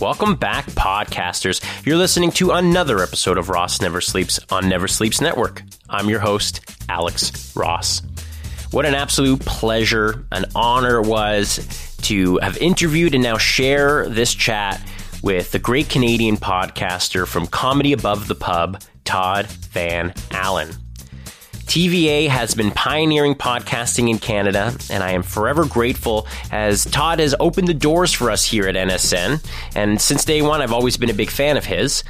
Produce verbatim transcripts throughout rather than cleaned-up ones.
Welcome back, podcasters. You're listening to another episode of Ross Never Sleeps on Never Sleeps Network. I'm your host, Alex Ross. What an absolute pleasure, an honor it was to have interviewed and now share this chat with the great Canadian podcaster from Comedy Above the Pub, Todd Van Allen. T V A has been pioneering podcasting in Canada, and I am forever grateful as Todd has opened the doors for us here at N S N, and since day one, I've always been a big fan of his.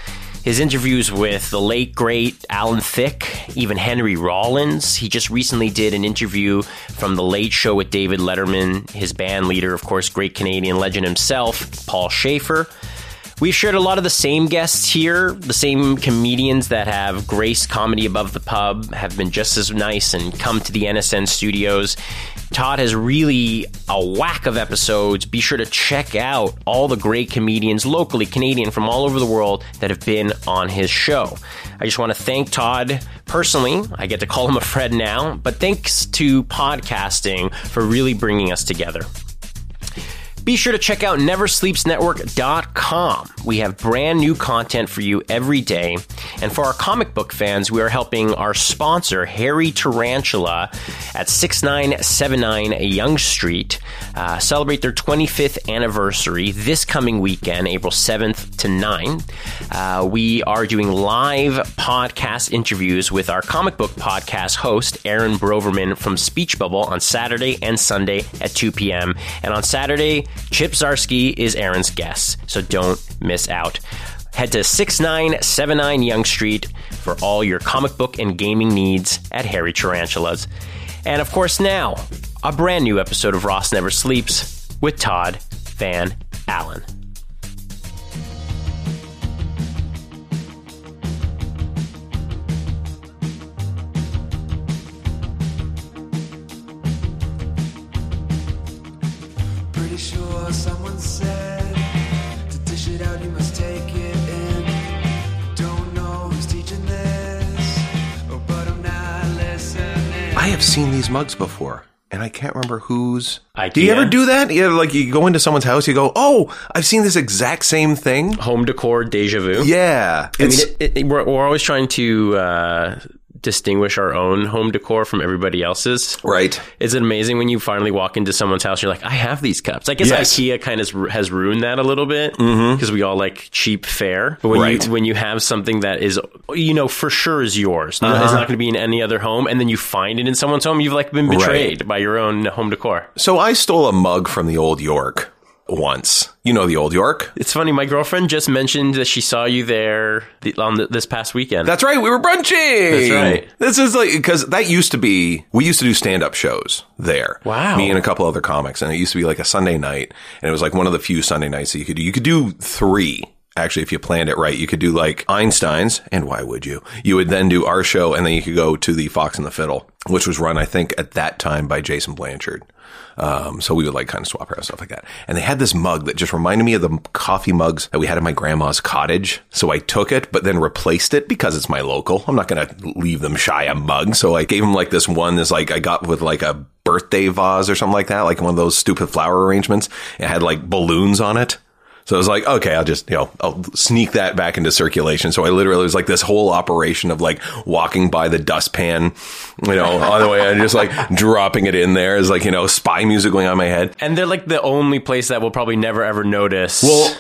His interviews with the late, great Alan Thicke, even Henry Rollins. He just recently did an interview from The Late Show with David Letterman, his band leader, of course, great Canadian legend himself, Paul Schaefer. We've shared a lot of the same guests here, the same comedians that have graced Comedy Above the Pub, have been just as nice and come to the N S N studios. Todd has really a whack of episodes. Be sure to check out all the great comedians, locally Canadian, from all over the world that have been on his show. I just want to thank Todd personally. I get to call him a friend now, but thanks to podcasting for really bringing us together. Be sure to check out never sleeps network dot com. We have brand new content for you every day. And for our comic book fans, we are helping our sponsor, Harry Tarantula, at six nine seven nine Yonge Street, uh, celebrate their twenty-fifth anniversary this coming weekend, April seventh to ninth. Uh, we are doing live podcast interviews with our comic book podcast host, Aaron Broverman from Speech Bubble on Saturday and Sunday at two p.m. And on Saturday, Chip Zarsky is Aaron's guest, so don't miss out. Head to six nine seven nine Yonge Street for all your comic book and gaming needs at Harry Tarantula's. And of course now, a brand new episode of Ross Never Sleeps with Todd Van Allen. Someone said, to dish it out you must take it in. Don't know who's teaching this, but I'm not listening. I have seen these mugs before, and I can't remember whose. Ikea. Do you ever do that? Yeah, like you go into someone's house, you go, oh, I've seen this exact same thing. Home decor deja vu. Yeah. I mean, it, it, it, we're, we're always trying to... Uh, distinguish our own home decor from everybody else's. Right. Is it amazing when you finally walk into someone's house, you're like, I have these cups. I guess yes. IKEA kind of has ruined that a little bit because mm-hmm. we all like cheap fare. But when, right. you, when you have something that is, you know, for sure is yours, uh-huh. it's not going to be in any other home, and then you find it in someone's home, you've like been betrayed right. by your own home decor. So I stole a mug from the Old York once. You know the Old York. It's funny. My girlfriend just mentioned that she saw you there the, on the, this past weekend. That's right. We were brunching. That's right. This is like, because that used to be, we used to do stand-up shows there. Wow. Me and a couple other comics. And it used to be like a Sunday night. And it was like one of the few Sunday nights that you could do. You could do three. Actually, if you planned it right, you could do like Einstein's. And why would you? You would then do our show. And then you could go to the Fox and the Fiddle, which was run, I think, at that time by Jason Blanchard. Um, so we would like kind of swap around stuff like that. And they had this mug that just reminded me of the coffee mugs that we had at my grandma's cottage. So I took it, but then replaced it because it's my local. I'm not going to leave them shy a mug. So I gave them like this one that's like I got with like a birthday vase or something like that. Like one of those stupid flower arrangements. It had like balloons on it. So I was like, okay, I'll just, you know, I'll sneak that back into circulation. So I literally was like this whole operation of like walking by the dustpan, you know, on the way and just like dropping it in there is like, you know, spy music going on my head. And they're like the only place that we'll probably never, ever notice. Well,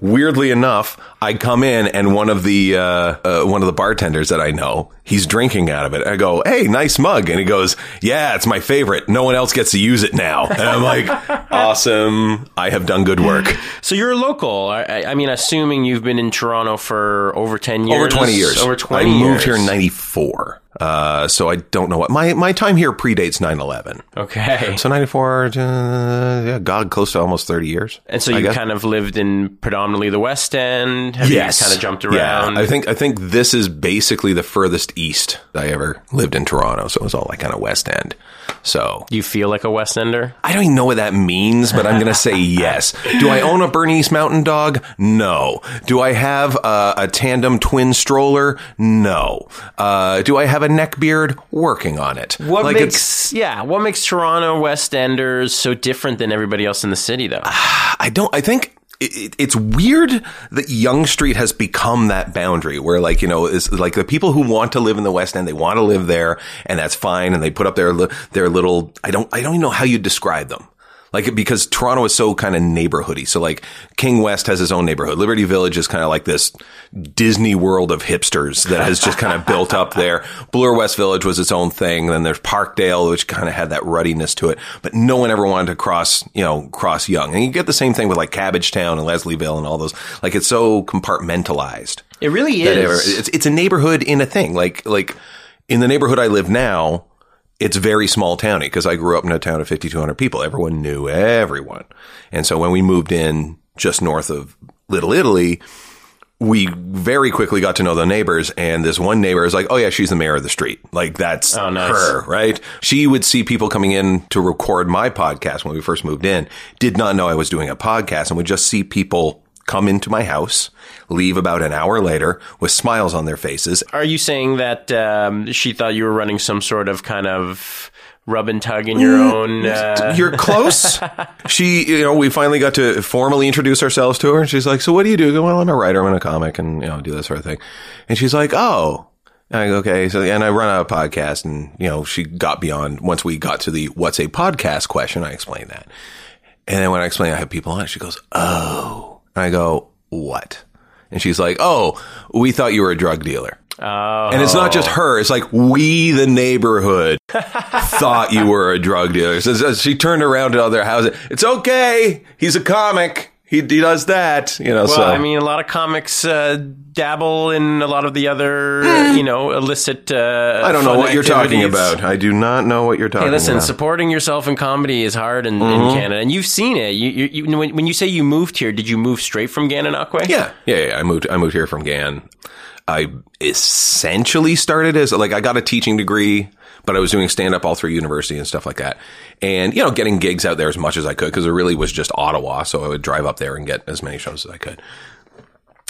weirdly enough, I come in and one of the uh, uh, one of the bartenders that I know, he's drinking out of it. I go, hey, nice mug. And he goes, yeah, it's my favorite. No one else gets to use it now. And I'm like, awesome. I have done good work. So you're a local. I, I mean, assuming you've been in Toronto for over ten years. Over twenty years. Over twenty I years. I moved here in ninety-four. Uh, so I don't know what my, my time here predates nine eleven. Okay. So ninety-four, uh, yeah, God, close to almost thirty years. And so you kind of lived in predominantly the West End. Have yes. You kind of jumped around. Yeah. I think, I think this is basically the furthest east I ever lived in Toronto. So it was all like kind of West End. So you feel like a West Ender? I don't even know what that means, but I'm going to say yes. Do I own a Bernese Mountain Dog? No. Do I have a, a tandem twin stroller? No. Uh, do I have a A neck beard? Working on it. What like makes yeah? What makes Toronto West Enders so different than everybody else in the city, though? I don't. I think It, it, it's weird that Yonge Street has become that boundary where, like, you know, it's like the people who want to live in the West End, they want to live there, and that's fine. And they put up their their little, I don't I don't even know how you describe them, like, because Toronto is so kind of neighborhoody. So like King West has his own neighborhood. Liberty Village is kind of like this Disney world of hipsters that has just kind of built up there. Bloor West Village was its own thing. Then there's Parkdale, which kind of had that ruddiness to it. But no one ever wanted to cross, you know, cross Yonge. And you get the same thing with like Cabbage Town and Leslieville and all those. Like, it's so compartmentalized. It really is. It's, it's a neighborhood in a thing. Like, like in the neighborhood I live now, it's very small towny because I grew up in a town of fifty-two hundred people. Everyone knew everyone. And so when we moved in just north of Little Italy, we very quickly got to know the neighbors. And this one neighbor is like, oh, yeah, she's the mayor of the street. Like, that's oh, nice. her, right? She would see people coming in to record my podcast when we first moved in, did not know I was doing a podcast, and would just see people come into my house, leave about an hour later with smiles on their faces. Are you saying that um, she thought you were running some sort of kind of rub and tug in your own? Uh... You're close. She, you know, we finally got to formally introduce ourselves to her. And she's like, so what do you do? I go, well, I'm a writer. I'm in a comic and, you know, do this sort of thing. And she's like, oh. And I go, okay. So, and I run out of podcasts. And, you know, she got beyond, once we got to the what's a podcast question, I explained that. And then when I explained I have people on it, she goes, oh. And I go, what? And she's like, oh, we thought you were a drug dealer. Oh. And it's not just her. It's like, we, the neighborhood, thought you were a drug dealer. So she turned around to other houses. It's okay. He's a comic. He, he does that. You know, well, so. I mean, a lot of comics uh, dabble in a lot of the other, you know, illicit uh I don't know what activities. You're talking about. I do not know what you're talking about. Hey, listen, about. supporting yourself in comedy is hard in, mm-hmm. in Canada. And you've seen it. You, you, you, when, when you say you moved here, did you move straight from Gananoque? Yeah. yeah. Yeah, I moved I moved here from Gan. I essentially started as, like, I got a teaching degree, but I was doing stand-up all through university and stuff like that. And, you know, getting gigs out there as much as I could, because it really was just Ottawa. So I would drive up there and get as many shows as I could.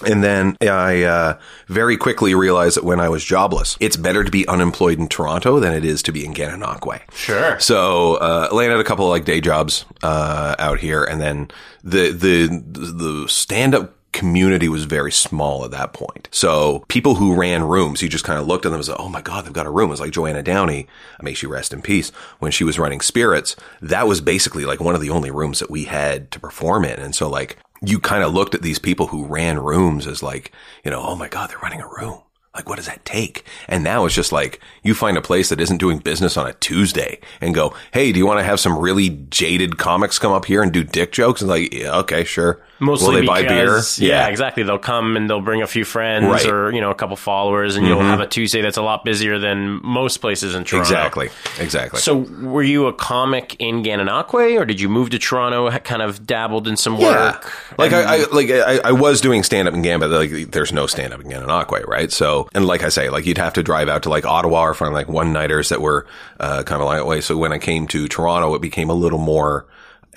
And then I uh, very quickly realized that when I was jobless, it's better to be unemployed in Toronto than it is to be in Gananoque. Sure. So uh, laying out a couple of, like, day jobs uh, out here. And then the the the stand-up community was very small at that point. So people who ran rooms, you just kind of looked at them and was like, oh my God, they've got a room. It was like Joanna Downey, may she rest in peace, when she was running Spirits. That was basically like one of the only rooms that we had to perform in. And so, like, you kind of looked at these people who ran rooms as like, you know, oh my God, they're running a room. Like, what does that take? And now it's just like, you find a place that isn't doing business on a Tuesday and go, hey, do you want to have some really jaded comics come up here and do dick jokes? And like, yeah, okay, sure. Mostly Will they because, buy beer? Yeah, yeah, exactly. They'll come and they'll bring a few friends right. or, you know, a couple followers, and mm-hmm. you'll have a Tuesday that's a lot busier than most places in Toronto. Exactly, exactly. So were you a comic in Gananoque, or did you move to Toronto, kind of dabbled in some yeah. work? Like, and- I, I, like I, I was doing stand-up in Gan, but like, there's no stand-up in Gananoque, right? So, and like I say, like, you'd have to drive out to like Ottawa or find like one-nighters that were uh, kind of like away. So when I came to Toronto, it became a little more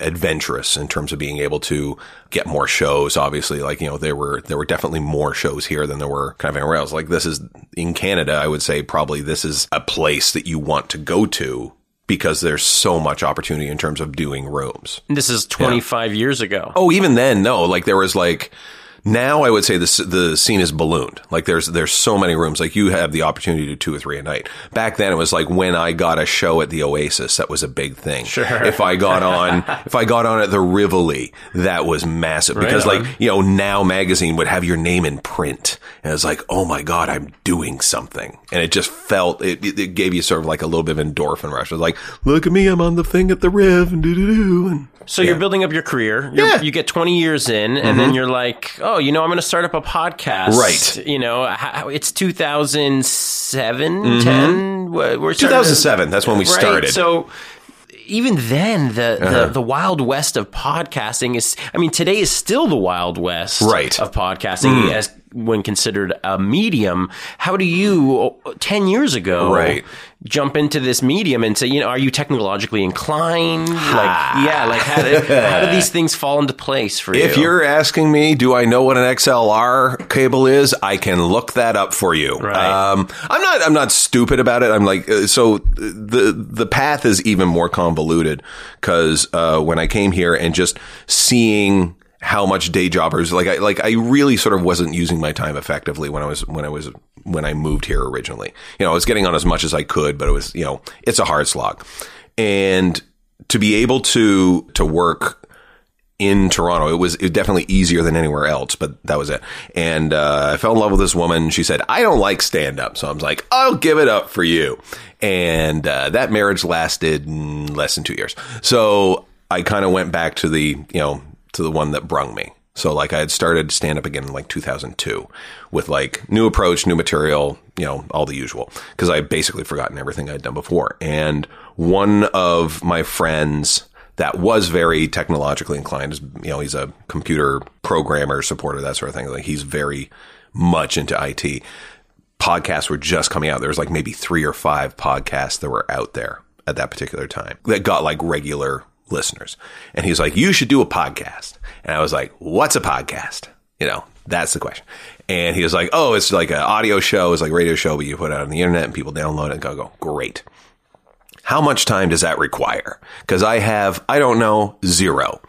adventurous in terms of being able to get more shows. Obviously, like, you know, there were there were definitely more shows here than there were kind of anywhere else. Like, this is in Canada, I would say probably this is a place that you want to go to, because there's so much opportunity in terms of doing rooms. And this is twenty-five yeah. years ago. Oh, even then, no, like there was like. Now I would say the the scene is ballooned. Like, there's there's so many rooms. Like, you have the opportunity to do two or three a night. Back then it was like, when I got a show at the Oasis, that was a big thing. Sure. If I got on if I got on at the Rivoli, that was massive, right because on. Like, you know, Now magazine would have your name in print, and it's like, oh my God, I'm doing something, and it just felt it it gave you sort of like a little bit of endorphin rush. It was like, look at me, I'm on the thing at the Riv, and do do do. And so yeah. you're building up your career. You're, yeah. You get twenty years in, and mm-hmm. then you're like, oh, Oh, you know, I'm going to start up a podcast. Right. You know, it's two thousand seven, mm-hmm. ten. We're two thousand seven. To, that's when we right? started. So even then, the, uh-huh. the the Wild West of podcasting is, I mean, today is still the Wild West right. of podcasting mm. as when considered a medium. How do you, ten years ago, right. jump into this medium and say, you know, are you technologically inclined? Ha. Like, yeah, like how do, how do these things fall into place for you? If you're asking me, do I know what an X L R cable is? I can look that up for you. Right. Um, I'm not, I'm not stupid about it. I'm like, uh, so the, the path is even more convoluted because, uh, when I came here and just seeing how much day jobbers, like I, like I really sort of wasn't using my time effectively when I was, when I was, when I moved here originally, you know, I was getting on as much as I could, but it was, you know, it's a hard slog. And to be able to, to work in Toronto, it was, it was definitely easier than anywhere else, but that was it. And, uh, I fell in love with this woman. She said, I don't like stand up. So I was like, I'll give it up for you. And, uh, that marriage lasted less than two years. So I kind of went back to the, you know, to the one that brung me. So like I had started stand up again in like two thousand two with like new approach, new material, you know, all the usual, because I had basically forgotten everything I'd done before. And one of my friends that was very technologically inclined, you know, he's a computer programmer, supporter, that sort of thing. Like he's very much into I T. Podcasts were just coming out. There was like maybe three or five podcasts that were out there at that particular time that got like regular listeners. And he's like, you should do a podcast. And I was like, what's a podcast? You know, that's the question. And he was like, oh, it's like an audio show. It's like a radio show, but you put it out on the internet and people download it and go, go, great. How much time does that require? Because I have, I don't know, zero.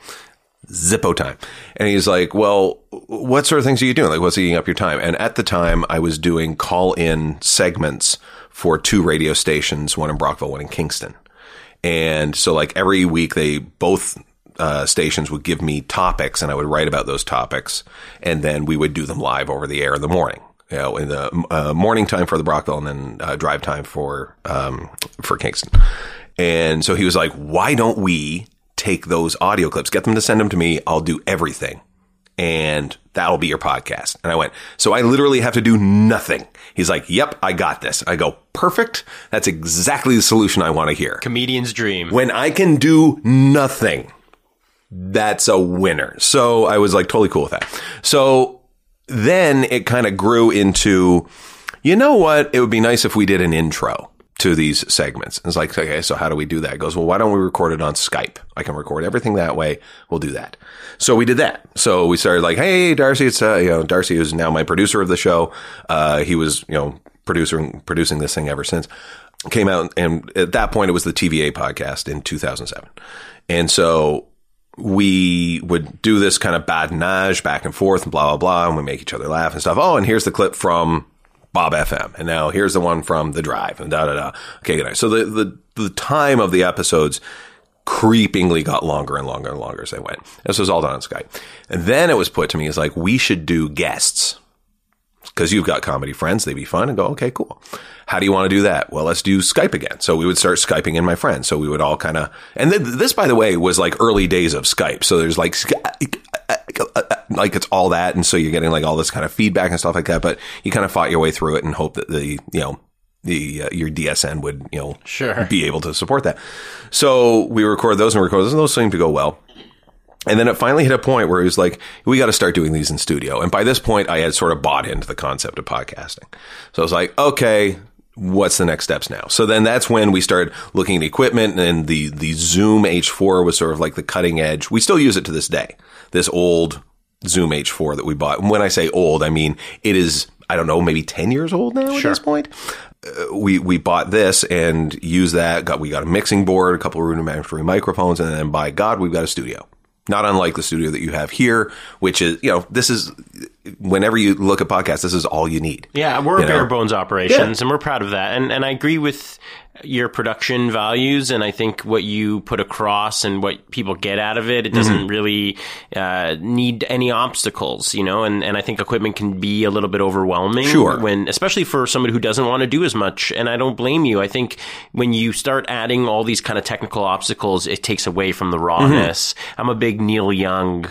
Zippo time. And he's like, well, what sort of things are you doing? Like, what's eating up your time? And at the time, I was doing call-in segments for two radio stations, one in Brockville, one in Kingston. And so like every week they both uh, stations would give me topics and I would write about those topics. And then we would do them live over the air in the morning, you know, in the uh, morning time for the Brockville and then uh, drive time for, um, for Kingston. And so he was like, why don't we take those audio clips, get them to send them to me. I'll do everything. And that'll be your podcast. And I went, so I literally have to do nothing. He's like, yep, I got this. I go, perfect. That's exactly the solution I want to hear. Comedian's dream. When I can do nothing, that's a winner. So I was like totally cool with that. So then it kind of grew into, you know what? It would be nice if we did an intro to these segments. And it's like, okay, so how do we do that? It goes, well, why don't we record it on Skype? I can record everything that way. We'll do that. So we did that. So we started like, hey, Darcy, it's, uh, you know, Darcy is now my producer of the show. Uh, he was, you know, producing, producing this thing ever since. Came out, and at that point, it was the T V A podcast in two thousand seven. And so we would do this kind of badinage back and forth and blah, blah, blah, and we make each other laugh and stuff. Oh, and here's the clip from Bob F M. And now here's the one from The Drive and da, da, da. Okay, good night. So the, the, the time of the episodes creepingly got longer and longer and longer as they went. This was all done on Skype. And then it was put to me as like, we should do guests because you've got comedy friends. They'd be fun and go, okay, cool. How do you want to do that? Well, let's do Skype again. So we would start Skyping in my friends. So we would all kind of, and th- this, by the way, was like early days of Skype. So there's like, like it's all that. And so you're getting like all this kind of feedback and stuff like that, but you kind of fought your way through it and hope that the, you know, the, uh, your D S N would, you know, sure, be able to support that. So we record those and record those and those seem to go well. And then it finally hit a point where it was like, we got to start doing these in studio. And by this point I had sort of bought into the concept of podcasting. So I was like, okay, what's the next steps now? So then that's when we started looking at equipment, and the, the Zoom H four was sort of like the cutting edge. We still use it to this day. This old Zoom H four that we bought. When I say old, I mean, it is, I don't know, maybe ten years old now, sure, at this point. Uh, we, we bought this and used that. Got, we got a mixing board, a couple of rudimentary microphones, and then by God, we've got a studio. Not unlike the studio that you have here, which is, you know, this is, whenever you look at podcasts, this is all you need. Yeah, we're bare bones operations, yeah, and we're proud of that. And and I agree with your production values, and I think what you put across and what people get out of it, it doesn't mm-hmm. really uh, need any obstacles, you know, and, and I think equipment can be a little bit overwhelming. Sure. When, especially for somebody who doesn't want to do as much, and I don't blame you. I think when you start adding all these kind of technical obstacles, it takes away from the rawness. Mm-hmm. I'm a big Neil Young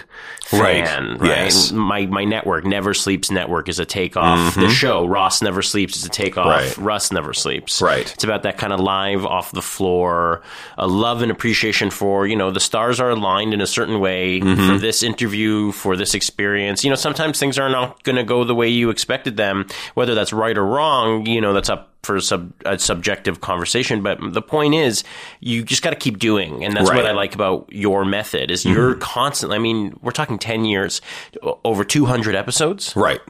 fan, right? right? Yes. My, my network, Never Sleeps Network, is a takeoff. Mm-hmm. The show Ross Never Sleeps is a takeoff. Right. Russ Never Sleeps. Right. It's about that kind of live off the floor, a love and appreciation for, you know, the stars are aligned in a certain way mm-hmm. for this interview, for this experience. You know, sometimes things are not going to go the way you expected them, whether that's right or wrong. You know, that's up for sub, a subjective conversation, but the point is you just got to keep doing, and that's right. What I like about your method is mm-hmm. you're constantly, I mean, we're talking ten years, over two hundred episodes, right?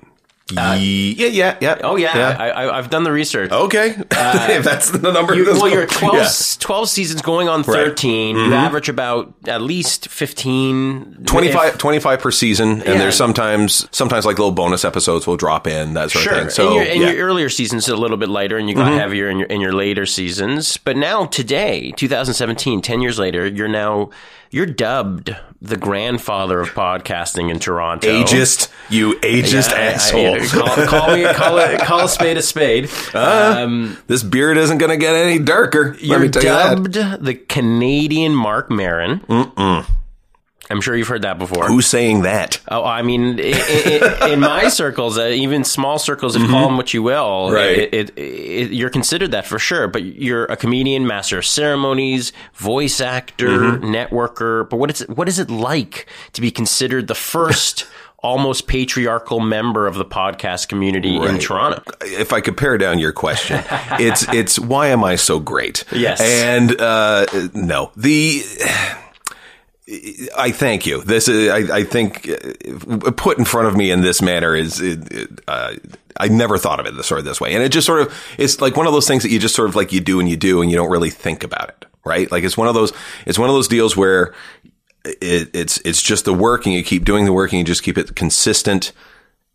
Uh, yeah, yeah, yeah. Oh, yeah. yeah. I, I, I've done the research. Okay. Uh, if that's the number. You, well, you're twelve, yeah. twelve seasons going on thirteen. Right. Mm-hmm. You average about at least fifteen. twenty-five, if, twenty-five per season. And yeah. there's sometimes, sometimes like little bonus episodes will drop in, that sort sure. of thing. So, and, your, and yeah. your earlier seasons are a little bit lighter and you got mm-hmm. heavier in your, in your later seasons. But now today, two thousand seventeen, ten years later, you're now... You're dubbed the grandfather of podcasting in Toronto. Ageist, you ageist yeah, asshole. I, I, call, call, me, call, a, call a spade a spade. Uh, um, this beard isn't going to get any darker. Let you're me tell dubbed you the Canadian Marc Maron. Mm-mm. I'm sure you've heard that before. Who's saying that? Oh, I mean, it, it, in my circles, uh, even small circles, if mm-hmm. call them what you will, right. it, it, it, you're considered that for sure. But you're a comedian, master of ceremonies, voice actor, mm-hmm. networker. But what is it, what is it like to be considered the first almost patriarchal member of the podcast community right. in Toronto? If I could pare down your question, it's it's why am I so great? Yes. And uh, no, the... I thank you. This is, I, I think, uh, put in front of me in this manner is, it, it, uh, I never thought of it this sort of this way. And it just sort of, it's like one of those things that you just sort of like you do and you do and you don't really think about it, right? Like it's one of those, it's one of those deals where it, it's, it's just the work and you keep doing the work and you just keep it consistent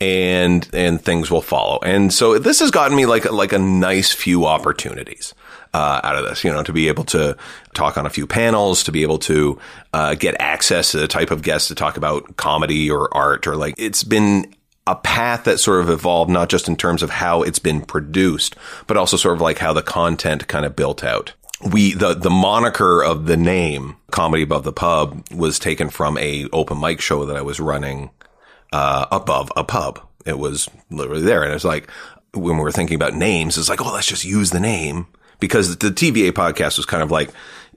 and, and things will follow. And so this has gotten me like, like a nice few opportunities. Uh, out of this, you know, to be able to talk on a few panels, to be able to uh, get access to the type of guests to talk about comedy or art or like it's been a path that sort of evolved, not just in terms of how it's been produced, but also sort of like how the content kind of built out. We the the moniker of the name Comedy Above the Pub was taken from a open mic show that I was running uh, above a pub. It was literally there. And it's like when we were thinking about names, it's like, oh, let's just use the name. Because the T B A podcast was kind of like,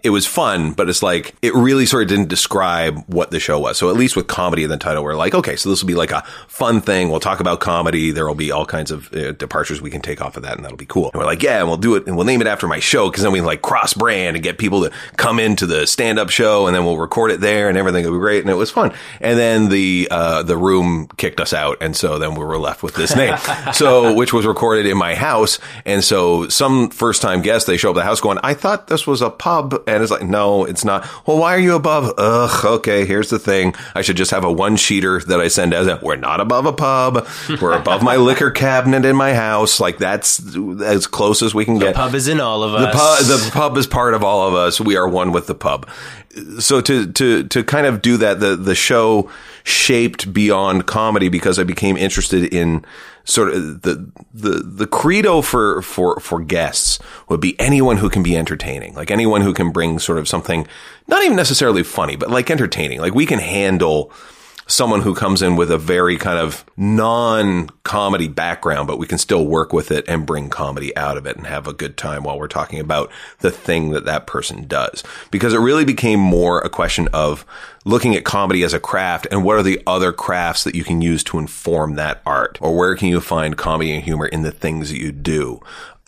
it was fun, but it's like, it really sort of didn't describe what the show was. So at least with comedy in the title, we're like, okay, so this will be like a fun thing. We'll talk about comedy. There will be all kinds of uh, departures we can take off of that, and that'll be cool. And we're like, yeah, and we'll do it, and we'll name it after my show, because then we can like cross-brand and get people to come into the stand-up show, and then we'll record it there, and everything will be great, and it was fun. And then the uh, the room kicked us out, and so then we were left with this name, so which was recorded in my house. And so some first-time guests, they show up at the house going, I thought this was a pub. And it's like, no, it's not. Well, why are you above? Ugh, okay, here's the thing. I should just have a one-sheeter that I send as a, we're not above a pub. We're above my liquor cabinet in my house. Like, that's as close as we can get. The pub is in all of us. The, pu- the pub is part of all of us. We are one with the pub. So to to to kind of do that, the the show shaped beyond comedy because I became interested in sort of the the the credo for for for guests would be anyone who can be entertaining, like anyone who can bring sort of something not even necessarily funny, but like entertaining. Like we can handle someone who comes in with a very kind of non-comedy background, but we can still work with it and bring comedy out of it and have a good time while we're talking about the thing that that person does. Because it really became more a question of looking at comedy as a craft and what are the other crafts that you can use to inform that art, or where can you find comedy and humor in the things that you do.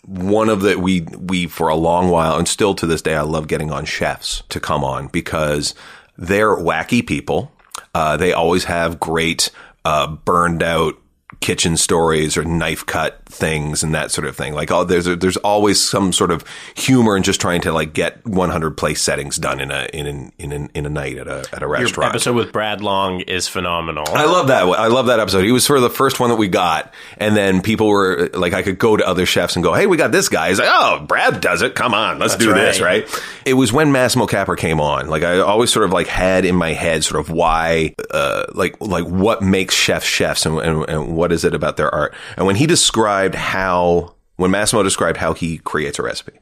One of the, we, we for a long while, and still to this day, I love getting on chefs to come on because they're wacky people. Uh, they always have great, uh, burned out kitchen stories or knife cut things and that sort of thing. Like, oh, there's, there's always some sort of humor in just trying to like get one hundred place settings done in a, in an, in an, in a night at a, at a restaurant. Your episode with Brad Long is phenomenal. I love that. I love that episode. He was sort of the first one that we got. And then people were like, I could go to other chefs and go, hey, we got this guy. He's like, oh, Brad does it. Come on. Let's That's do right. this. Right. It was when Massimo Capper came on. Like I always sort of like had in my head sort of why, uh, like, like what makes chefs chefs and, and, and what is it about their art? And when he described how, when Massimo described how he creates a recipe,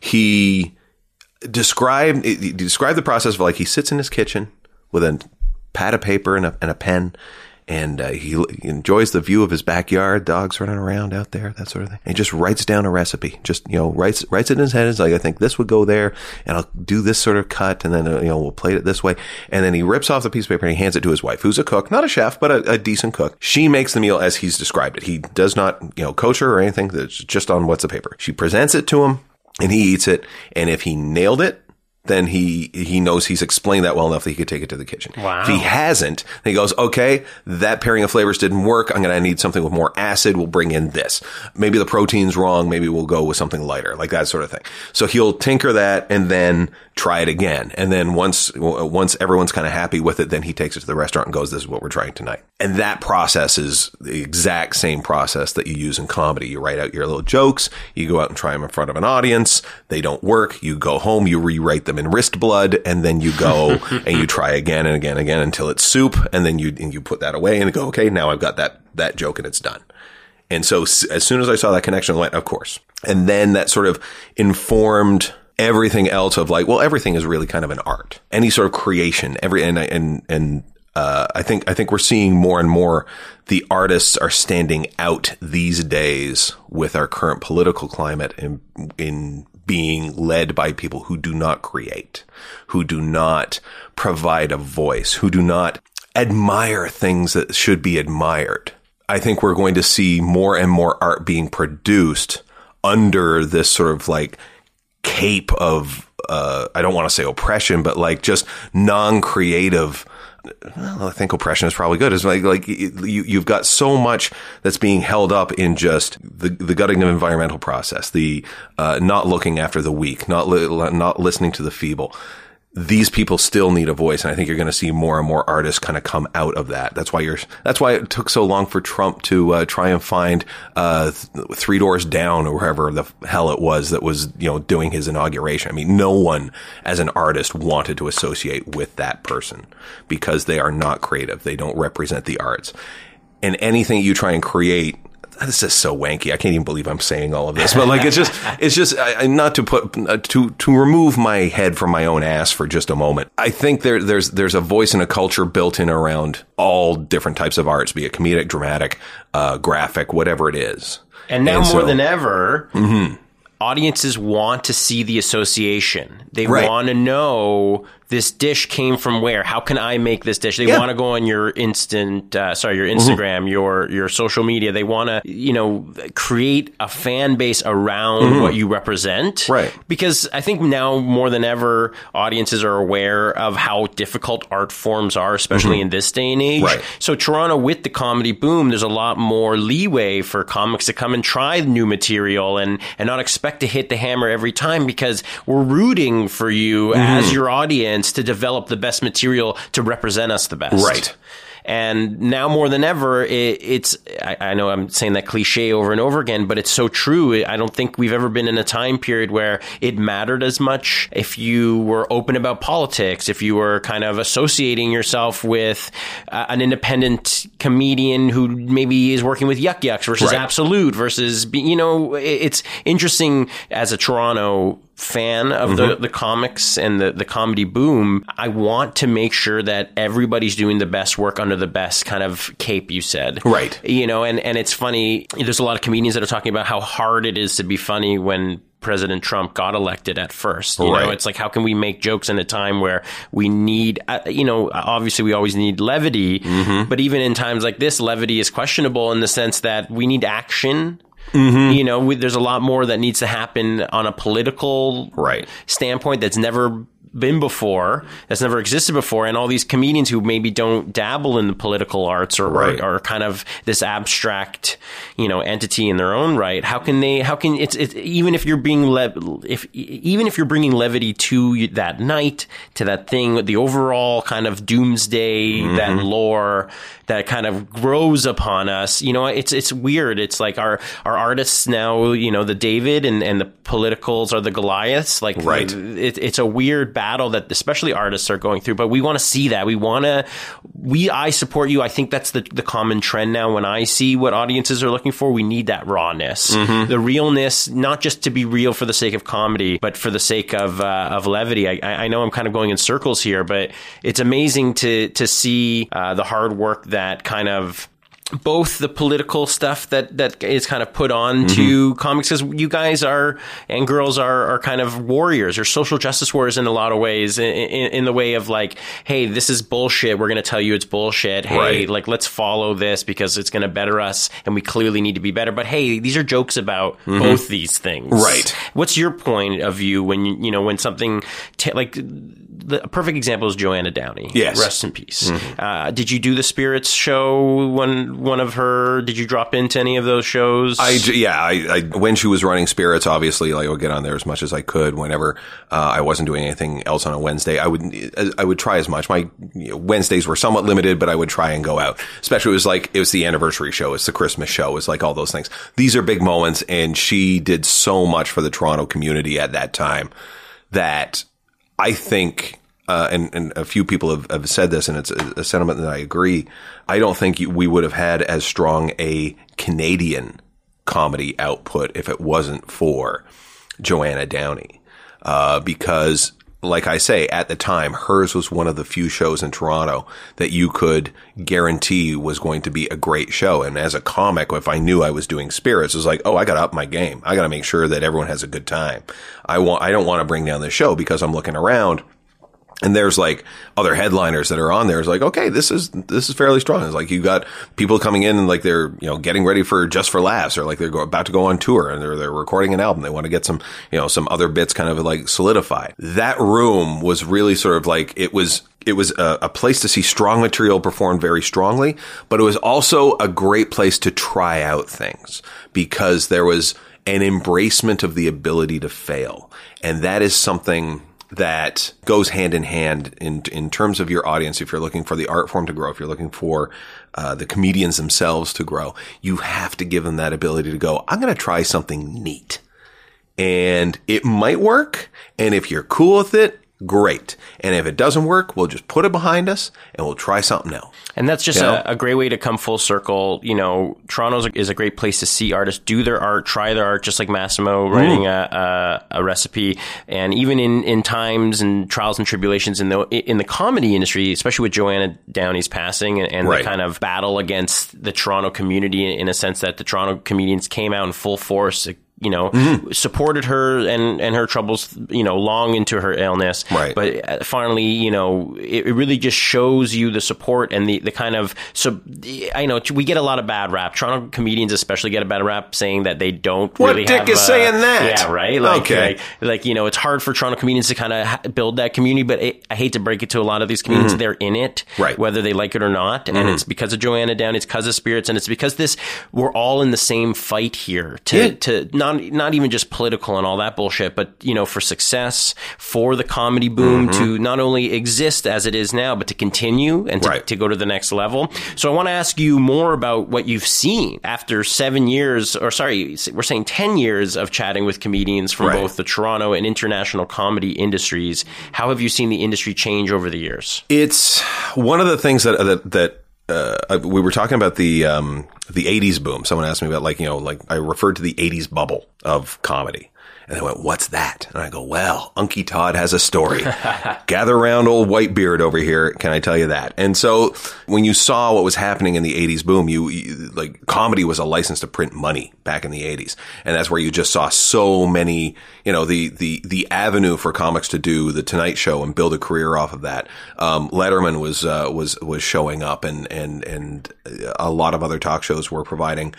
he described he described the process of like he sits in his kitchen with a pad of paper and a, and a pen, and uh, he enjoys the view of his backyard, dogs running around out there, that sort of thing. And he just writes down a recipe, just you know, writes writes it in his head. It's like I think this would go there, and I'll do this sort of cut, and then uh, you know we'll plate it this way. And then he rips off the piece of paper and he hands it to his wife, who's a cook, not a chef, but a, a decent cook. She makes the meal as he's described it. He does not you know coach her or anything. It's just on what's the paper. She presents it to him, and he eats it. And if he nailed it, then he he knows he's explained that well enough that he could take it to the kitchen. Wow. If he hasn't, then he goes, okay, that pairing of flavors didn't work. I'm going to need something with more acid. We'll bring in this. Maybe the protein's wrong. Maybe we'll go with something lighter, like that sort of thing. So he'll tinker that and then try it again. And then once once everyone's kind of happy with it, then he takes it to the restaurant and goes, this is what we're trying tonight. And that process is the exact same process that you use in comedy. You write out your little jokes. You go out and try them in front of an audience. They don't work. You go home. You rewrite them in wrist blood, and then you go and you try again and again and again until it's soup, and then you and you put that away and go, okay, now I've got that that joke and it's done. And so as soon as I saw that connection, I went, of course. And then that sort of informed everything else of like, well, everything is really kind of an art. Any sort of creation, every and and and uh, I think I think we're seeing more and more the artists are standing out these days with our current political climate in in. being led by people who do not create, who do not provide a voice, who do not admire things that should be admired. I think we're going to see more and more art being produced under this sort of like cape of, uh, I don't want to say oppression, but like just non-creative. Well, I think oppression is probably good. It's like, like you, you've got so much that's being held up in just the, the gutting of environmental process, the, uh, not looking after the weak, not, li- not listening to the feeble. These people still need a voice. And I think you're going to see more and more artists kind of come out of that. That's why you're, that's why it took so long for Trump to, uh, try and find, uh, th- Three Doors Down or wherever the hell it was that was, you know, doing his inauguration. I mean, no one as an artist wanted to associate with that person because they are not creative. They don't represent the arts. And anything you try and create, this is so wanky. I can't even believe I'm saying all of this, but like, it's just, it's just I, not to put, uh, to, to remove my head from my own ass for just a moment. I think there, there's, there's a voice and a culture built in around all different types of arts, be it comedic, dramatic, uh, graphic, whatever it is. And now and more so, than ever, mm-hmm. audiences want to see the association. They right. want to know this dish came from where. How can I make this dish? They yeah. want to go on your instant, uh, sorry, your Instagram, mm-hmm. your your social media. They want to, you know, create a fan base around mm-hmm. what you represent. Right. Because I think now more than ever, audiences are aware of how difficult art forms are, especially mm-hmm. in this day and age. Right. So Toronto, with the comedy boom, there's a lot more leeway for comics to come and try new material and and not expect to hit the hammer every time, because we're rooting for you mm-hmm. as your audience to develop the best material to represent us the best. Right. And now more than ever, it, it's, I, I know I'm saying that cliche over and over again, but it's so true. I don't think we've ever been in a time period where it mattered as much if you were open about politics, if you were kind of associating yourself with uh, an independent comedian who maybe is working with Yuck Yucks versus right. Absolute versus, you know, it, it's interesting as a Toronto fan of mm-hmm. the, the comics and the, the comedy boom. I want to make sure that everybody's doing the best work under the best kind of cape, you said. Right. You know, and, and it's funny. There's a lot of comedians that are talking about how hard it is to be funny when President Trump got elected at first. You right. know, it's like, how can we make jokes in a time where we need, uh, you know, obviously we always need levity, mm-hmm. but even in times like this, levity is questionable in the sense that we need action. Mm-hmm. You know, we, there's a lot more that needs to happen on a political right. standpoint that's never been before, that's never existed before. And all these comedians who maybe don't dabble in the political arts or right. are, are kind of this abstract, you know, entity in their own right. How can they, how can it's, it's even if you're being lev, if, even if you're bringing levity to that night, to that thing, the overall kind of doomsday, mm-hmm. that lore that kind of grows upon us, you know, it's, it's weird. It's like our, our artists now, you know, the David and, and the politicals are the Goliaths. Like, right. it, it's a weird balance. Battle that especially artists are going through, but we want to see that. We want to, we, I support you. I think that's the, the common trend now. When I see what audiences are looking for, we need that rawness, mm-hmm. the realness, not just to be real for the sake of comedy, but for the sake of, uh, of levity. I, I know I'm kind of going in circles here, but it's amazing to, to see, uh, the hard work that kind of both the political stuff that, that is kind of put on mm-hmm. to comics, because you guys are, and girls are, are kind of warriors or social justice warriors in a lot of ways, in, in, in the way of like, hey, this is bullshit. We're going to tell you it's bullshit. Hey, right. like, let's follow this because it's going to better us and we clearly need to be better. But hey, these are jokes about mm-hmm. both these things. Right. What's your point of view when, you, you know, when something t- like the a perfect example is Joanna Downey. Yes. Rest in peace. Mm-hmm. Uh, did you do the Spirits show when, one of her, did you drop into any of those shows? I, yeah, I, I, when she was running Spirits, obviously, like, I would get on there as much as I could whenever, uh, I wasn't doing anything else on a Wednesday. I would, I would try as much. My you know, Wednesdays were somewhat limited, but I would try and go out, especially it was like, it was the anniversary show. It's the Christmas show. It's like all those things. These are big moments. And she did so much for the Toronto community at that time that I think, Uh, and, and a few people have, have said this, and it's a, a sentiment that I agree. I don't think you, we would have had as strong a Canadian comedy output if it wasn't for Joanna Downey. Uh, because, like I say, at the time, hers was one of the few shows in Toronto that you could guarantee was going to be a great show. And as a comic, if I knew I was doing Spirits, it was like, oh, I got to up my game. I got to make sure that everyone has a good time. I want, I don't want to bring down this show because I'm looking around. And there's like other headliners that are on there. It's like, okay, this is, this is fairly strong. It's like you got people coming in and like they're, you know, getting ready for Just for Laughs, or like they're go, about to go on tour and they're, they're recording an album. They want to get some, you know, some other bits kind of like solidified. That room was really sort of like, it was, it was a, a place to see strong material performed very strongly, but it was also a great place to try out things because there was an embracement of the ability to fail. And that is something that goes hand in hand in in terms of your audience. If you're looking for the art form to grow, if you're looking for uh the comedians themselves to grow, you have to give them that ability to go, I'm going to try something neat. And it might work. And if you're cool with it, great. And if it doesn't work, we'll just put it behind us and we'll try something else. And that's just you know? a, a great way to come full circle. You know, Toronto is a great place to see artists do their art, try their art, just like Massimo mm. writing a, a, a recipe. And even in, in times and trials and tribulations in the in the comedy industry, especially with Joanna Downey's passing and, and right. the kind of battle against the Toronto community, in a sense that the Toronto comedians came out in full force, you know, mm-hmm. supported her and, and her troubles, you know, long into her illness. Right. But finally, you know, it, it really just shows you the support and the, the kind of, so I know we get a lot of bad rap. Toronto comedians especially get a bad rap saying that they don't what really have. What dick is a, saying that? Yeah, right? Like, okay. Like, like, you know, it's hard for Toronto comedians to kind of build that community, but it, I hate to break it to a lot of these comedians. Mm-hmm. They're in it, right. whether they like it or not. Mm-hmm. And it's because of Joanna Down, it's because of Spirits, and it's because this, we're all in the same fight here to, yeah. to not Not even just political and all that bullshit, but, you know, for success, for the comedy boom mm-hmm. to not only exist as it is now, but to continue and to, right. to go to the next level. So I want to ask you more about what you've seen after seven years, or sorry, we're saying ten years of chatting with comedians from right. both the Toronto and international comedy industries. How have you seen the industry change over the years? It's one of the things that, that, that Uh, we were talking about the um, the eighties boom. Someone asked me about, like, you know, like I referred to the eighties bubble of comedy. And they went, what's that? And I go, well, Unky Todd has a story. Gather around old Whitebeard over here. Can I tell you that? And so when you saw what was happening in the eighties boom, you, you like comedy was a license to print money back in the eighties. And that's where you just saw so many, you know, the, the, the avenue for comics to do the Tonight Show and build a career off of that. Um, Letterman was, uh, was, was showing up and, and, and a lot of other talk shows were providing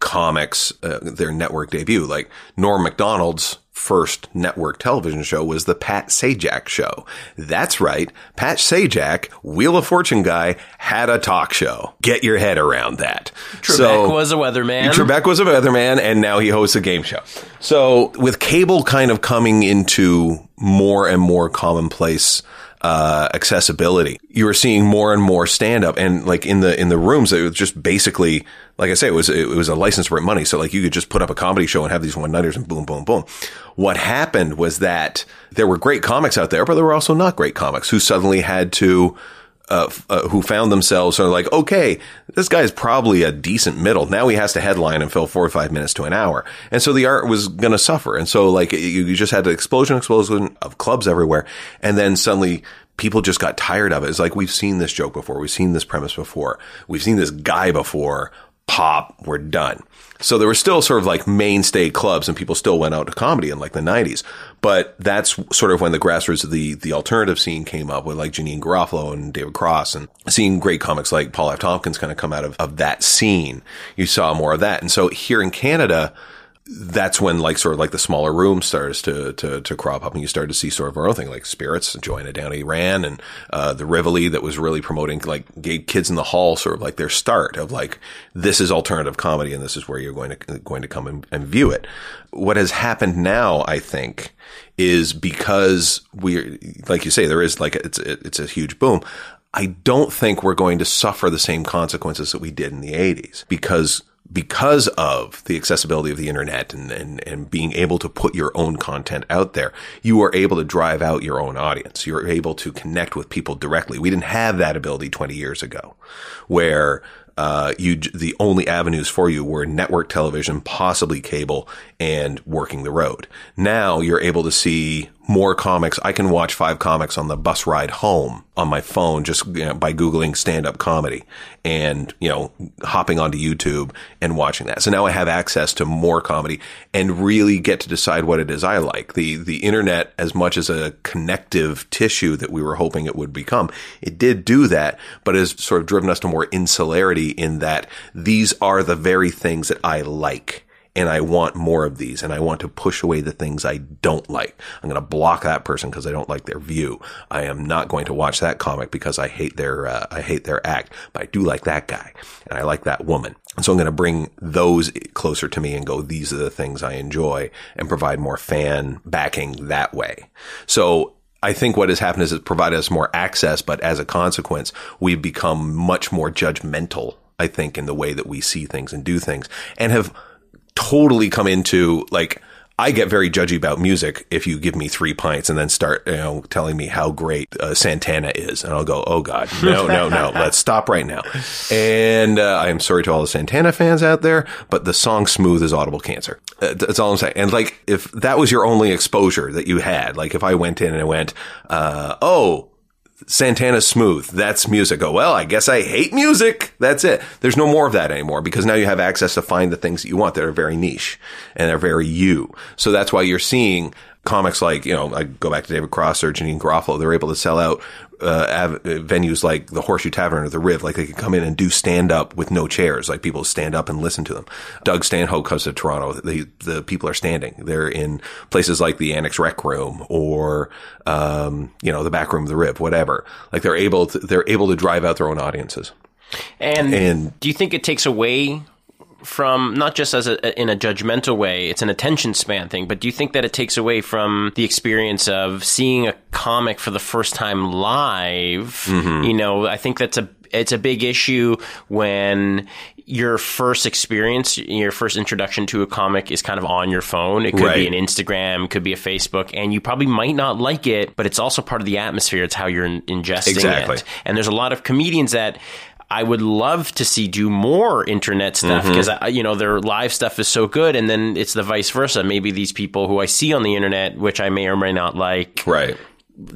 comics, uh, their network debut. Like Norm Macdonald's first network television show was the Pat Sajak show. That's right. Pat Sajak, Wheel of Fortune guy, had a talk show. Get your head around that. Trebek so, was a weatherman. Trebek was a weatherman, and now he hosts a game show. So with cable kind of coming into more and more commonplace uh accessibility, you were seeing more and more stand up, and like in the in the rooms, it was just basically, like I say, it was it was a license for money. So like you could just put up a comedy show and have these one nighters and boom, boom, boom. What happened was that there were great comics out there, but there were also not great comics who suddenly had to uh, uh who found themselves sort of like, okay, this guy's probably a decent middle. Now he has to headline and fill four or five minutes to an hour, and so the art was going to suffer. And so like you, you just had an explosion, explosion of clubs everywhere, and then suddenly people just got tired of it. It's like, we've seen this joke before. We've seen this premise before. We've seen this guy before. Pop, we're done. So there were still sort of like mainstay clubs and people still went out to comedy in like the nineties. But that's sort of when the grassroots of the, the alternative scene came up with like Janeane Garofalo and David Cross, and seeing great comics like Paul F. Tompkins kind of come out of, of that scene. You saw more of that. And so here in Canada, that's when like sort of like the smaller room starts to, to, to crop up, and you start to see sort of our own thing, like Spirits and Joanna Downey ran, and uh, the Rivoli that was really promoting like gave Kids in the Hall sort of like their start of like, this is alternative comedy and this is where you're going to, going to come and, and view it. What has happened now, I think, is because we're, like you say, there is like, it's, it's a huge boom. I don't think we're going to suffer the same consequences that we did in the eighties because because of the accessibility of the internet and, and, and being able to put your own content out there, you are able to drive out your own audience. You're able to connect with people directly. We didn't have that ability twenty years ago where, uh, you, the only avenues for you were network television, possibly cable, and working the road. Now you're able to see more comics. I can watch five comics on the bus ride home on my phone just you know, by Googling stand-up comedy and, you know, hopping onto YouTube and watching that. So now I have access to more comedy and really get to decide what it is I like. The, the internet, as much as a connective tissue that we were hoping it would become, it did do that, but it has sort of driven us to more insularity in that these are the very things that I like. And I want more of these, and I want to push away the things I don't like. I'm going to block that person because I don't like their view. I am not going to watch that comic because I hate their, uh, I hate their act, but I do like that guy and I like that woman. And so I'm going to bring those closer to me and go, these are the things I enjoy, and provide more fan backing that way. So I think what has happened is it's provided us more access, but as a consequence, we've become much more judgmental, I think, in the way that we see things and do things, and have totally come into like, I get very judgy about music if you give me three pints and then start, you know, telling me how great uh, Santana is, and I'll go, oh god, no, no, no, let's stop right now. And uh, I'm sorry to all the Santana fans out there, but the song "Smooth" is audible cancer. Uh, that's all I'm saying. And like, if that was your only exposure that you had, like if I went in and I went, uh, oh. Santana's "Smooth," that's music. Oh, well, I guess I hate music. That's it. There's no more of that anymore because now you have access to find the things that you want that are very niche and are very you. So that's why you're seeing comics like, you know, I go back to David Cross or Janeane Garofalo. They're able to sell out uh, av- venues like the Horseshoe Tavern or the Riv. Like, they can come in and do stand up with no chairs. Like, people stand up and listen to them. Doug Stanhope comes to Toronto. They, the people are standing. They're in places like the Annex Rec Room or, um, you know, the back room of the Riv, whatever. Like, they're able to, they're able to drive out their own audiences. And, and do you think it takes away from, not just as a, in a judgmental way, it's an attention span thing, but do you think that it takes away from the experience of seeing a comic for the first time live? Mm-hmm. You know, I think that's a, it's a big issue when your first experience, your first introduction to a comic is kind of on your phone. It could right. be an Instagram, could be a Facebook, and you probably might not like it, but it's also part of the atmosphere. It's how you're in- ingesting exactly. it. And there's a lot of comedians that I would love to see do more internet stuff because, mm-hmm. you know, their live stuff is so good. And then it's the vice versa. Maybe these people who I see on the internet, which I may or may not like, right.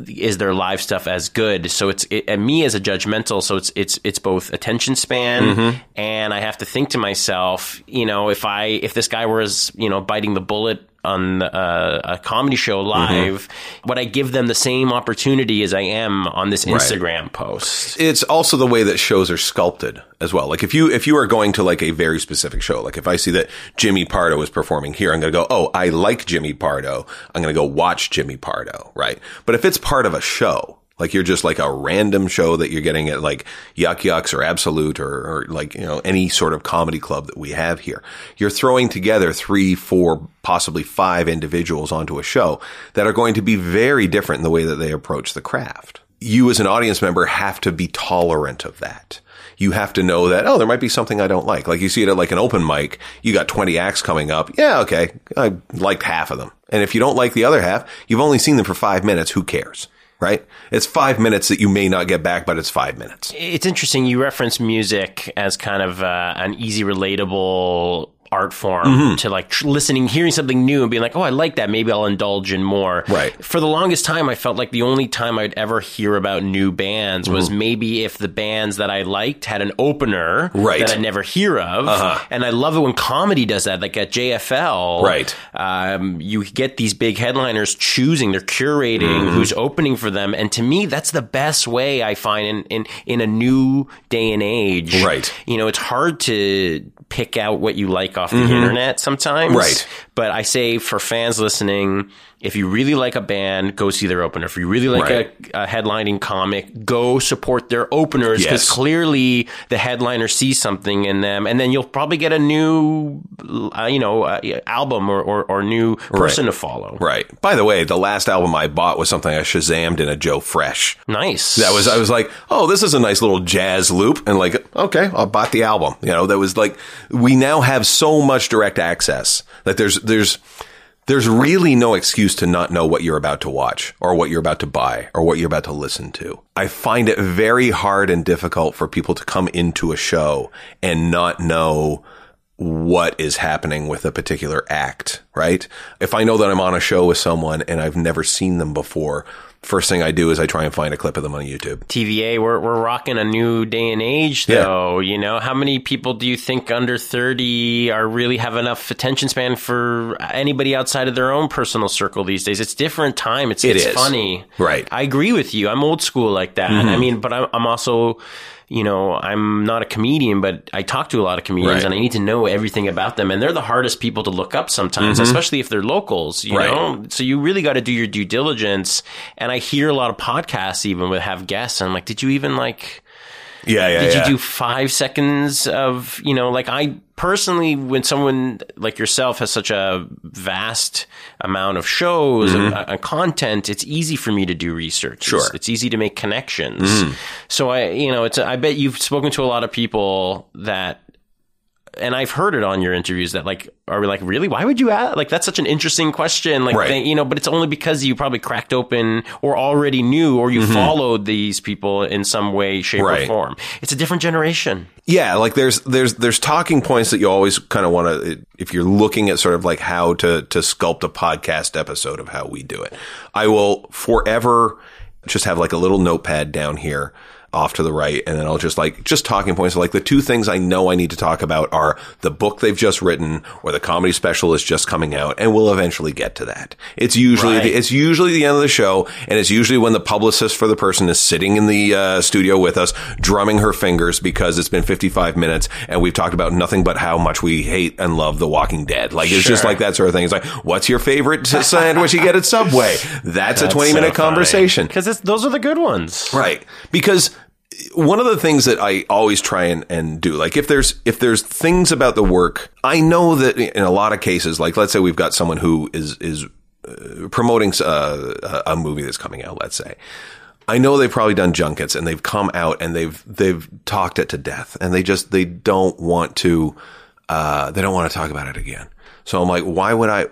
is their live stuff as good? So it's, it, and me as a judgmental. So it's, it's, it's both attention span mm-hmm. and I have to think to myself, you know, if I, if this guy was, you know, biting the bullet on uh, a comedy show live, mm-hmm. would I give them the same opportunity as I am on this Instagram right. post? It's also the way that shows are sculpted as well. Like, if you if you are going to like a very specific show, like if I see that Jimmy Pardo is performing here, I'm going to go, oh, I like Jimmy Pardo. I'm going to go watch Jimmy Pardo, right? But if it's part of a show, like you're just like a random show that you're getting at like Yuck Yucks or Absolute or, or like, you know, any sort of comedy club that we have here. You're throwing together three, four, possibly five individuals onto a show that are going to be very different in the way that they approach the craft. You as an audience member have to be tolerant of that. You have to know that, oh, there might be something I don't like. Like, you see it at like an open mic, you got twenty acts coming up. Yeah, okay, I liked half of them. And if you don't like the other half, you've only seen them for five minutes. Who cares? Right? It's five minutes that you may not get back, but it's five minutes. It's interesting. You reference music as kind of uh, an easy, relatable art form mm-hmm. to like tr- listening, hearing something new and being like, oh, I like that. Maybe I'll indulge in more. Right. For the longest time, I felt like the only time I'd ever hear about new bands mm-hmm. was maybe if the bands that I liked had an opener right. that I never hear of. Uh-huh. And I love it when comedy does that. Like at J F L, right. um, you get these big headliners choosing, they're curating mm-hmm. who's opening for them. And to me, that's the best way I find in, in, in a new day and age. Right. You know, it's hard to pick out what you like off the mm-hmm. internet sometimes. Right. But I say for fans listening, if you really like a band, go see their opener. If you really like right. a, a headlining comic, go support their openers because yes. clearly the headliner sees something in them, and then you'll probably get a new, uh, you know, uh, album or, or, or new person right. to follow. Right. By the way, the last album I bought was something I Shazammed in a Joe Fresh. Nice. That was I was like, oh, this is a nice little jazz loop, and like, okay, I bought the album. You know, that was like, we now have so much direct access that there's there's. There's really no excuse to not know what you're about to watch or what you're about to buy or what you're about to listen to. I find it very hard and difficult for people to come into a show and not know what is happening with a particular act, right? If I know that I'm on a show with someone and I've never seen them before, first thing I do is I try and find a clip of them on YouTube. T V A, we're we're rocking a new day and age, though. Yeah. You know, how many people do you think under thirty are really have enough attention span for anybody outside of their own personal circle these days? It's different time. It's it it's is. funny, right? I agree with you. I'm old school like that. Mm-hmm. I mean, but I'm, I'm also. You know, I'm not a comedian, but I talk to a lot of comedians right. and I need to know everything about them. And they're the hardest people to look up sometimes, mm-hmm. especially if they're locals, you right. know? So you really got to do your due diligence. And I hear a lot of podcasts even with have guests. And I'm like, did you even like, yeah, yeah, did yeah. you do five seconds of, you know, like I personally, when someone like yourself has such a vast amount of shows mm-hmm. and, and content, it's easy for me to do research. Sure. It's, it's easy to make connections. Mm-hmm. So I, you know, it's, I bet you've spoken to a lot of people that, and I've heard it on your interviews that like, are we like, really? Why would you ask? Like, that's such an interesting question. Like, right. they, you know, but it's only because you probably cracked open or already knew or you mm-hmm. followed these people in some way, shape right. or form. It's a different generation. Yeah. Like there's, there's, there's talking points that you always kind of want to, if you're looking at sort of like how to, to sculpt a podcast episode of how we do it. I will forever just have like a little notepad down here off to the right, and then I'll just like, just talking points. Like the two things I know I need to talk about are the book they've just written or the comedy special is just coming out, and we'll eventually get to that. It's usually, right. the, it's usually the end of the show, and it's usually when the publicist for the person is sitting in the uh, studio with us, drumming her fingers because it's been fifty-five minutes and we've talked about nothing but how much we hate and love The Walking Dead. Like it's sure. just like that sort of thing. It's like, what's your favorite sandwich you get at Subway? That's, That's a twenty minute so conversation. Because those are the good ones. Right. Because one of the things that I always try and, and do, like if there's if there's things about the work, I know that in a lot of cases, like let's say we've got someone who is is uh, promoting uh, a movie that's coming out, let's say. I know they've probably done junkets and they've come out and they've they've talked it to death, and they just they don't want to uh, they don't want to talk about it again. So I'm like, why would I?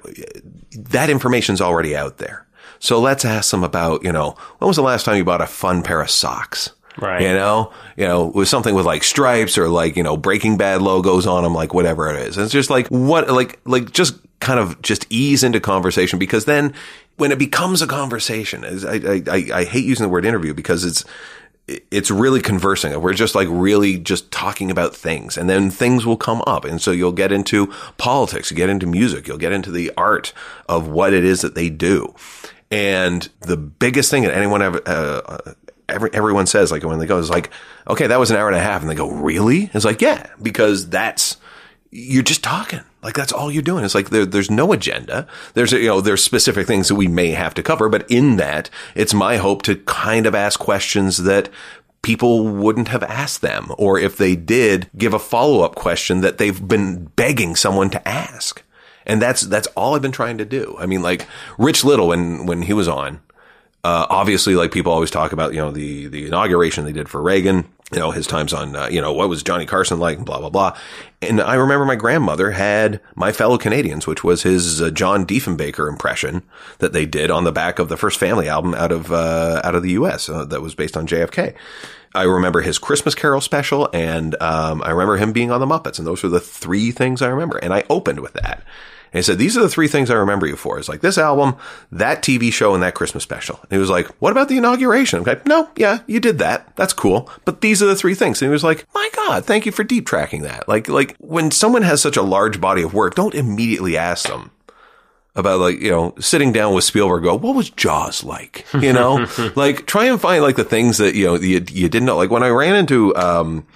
That information's already out there. So let's ask them about, you know, when was the last time you bought a fun pair of socks? Right. You know, you know, with something with like stripes or like, you know, Breaking Bad logos on them, like whatever it is. And it's just like what, like, like just kind of just ease into conversation, because then when it becomes a conversation, I, I, I hate using the word interview because it's, it's really conversing. We're just like really just talking about things, and then things will come up. And so you'll get into politics, you get into music, you'll get into the art of what it is that they do. And the biggest thing that anyone ever, uh, Every, everyone says, like when they go, it's like, okay, that was an hour and a half, and they go, really? It's like, yeah, because that's, you're just talking, like that's all you're doing. It's like there, there's no agenda. There's, you know, there's specific things that we may have to cover, but in that, it's my hope to kind of ask questions that people wouldn't have asked them, or if they did, give a follow up question that they've been begging someone to ask, and that's that's all I've been trying to do. I mean, like Rich Little, when when he was on. Uh, obviously, like people always talk about, you know, the, the inauguration they did for Reagan, you know, his times on, uh, you know, what was Johnny Carson like and blah, blah, blah. And I remember my grandmother had My Fellow Canadians, which was his uh, John Diefenbaker impression that they did on the back of the first Family album out of, uh, out of the U S uh, that was based on J F K. I remember his Christmas Carol special, and um, I remember him being on the Muppets. And those were the three things I remember. And I opened with that. And he said, these are the three things I remember you for. It's like this album, that T V show, and that Christmas special. And he was like, what about the inauguration? I'm like, no, yeah, you did that. That's cool. But these are the three things. And he was like, my God, thank you for deep tracking that. Like, like when someone has such a large body of work, don't immediately ask them about, like, you know, sitting down with Spielberg, go, what was Jaws like? You know, like try and find like the things that, you know, you, you didn't know. Like when I ran into, um,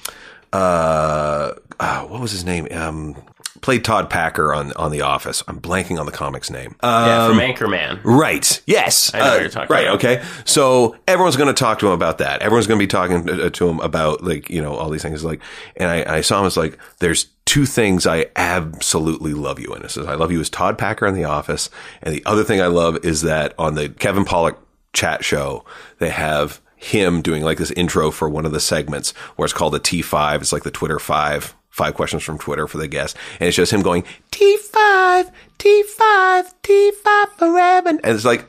uh, uh what was his name? Um, Played Todd Packer on, on The Office. I'm blanking on the comic's name. Um, yeah, from Anchorman. Right. Yes. I know uh, what you're talking right, about. Right, okay. So everyone's going to talk to him about that. Everyone's going to be talking to, to him about, like, you know, all these things. Like, and I, I saw him as like, there's two things I absolutely love you in. It says, I love you as Todd Packer on The Office. And the other thing I love is that on the Kevin Pollak chat show, they have him doing like this intro for one of the segments where it's called the T five. It's like the Twitter five. Five questions from Twitter for the guest. And it's just him going, T five, T five, T five forever. And it's like,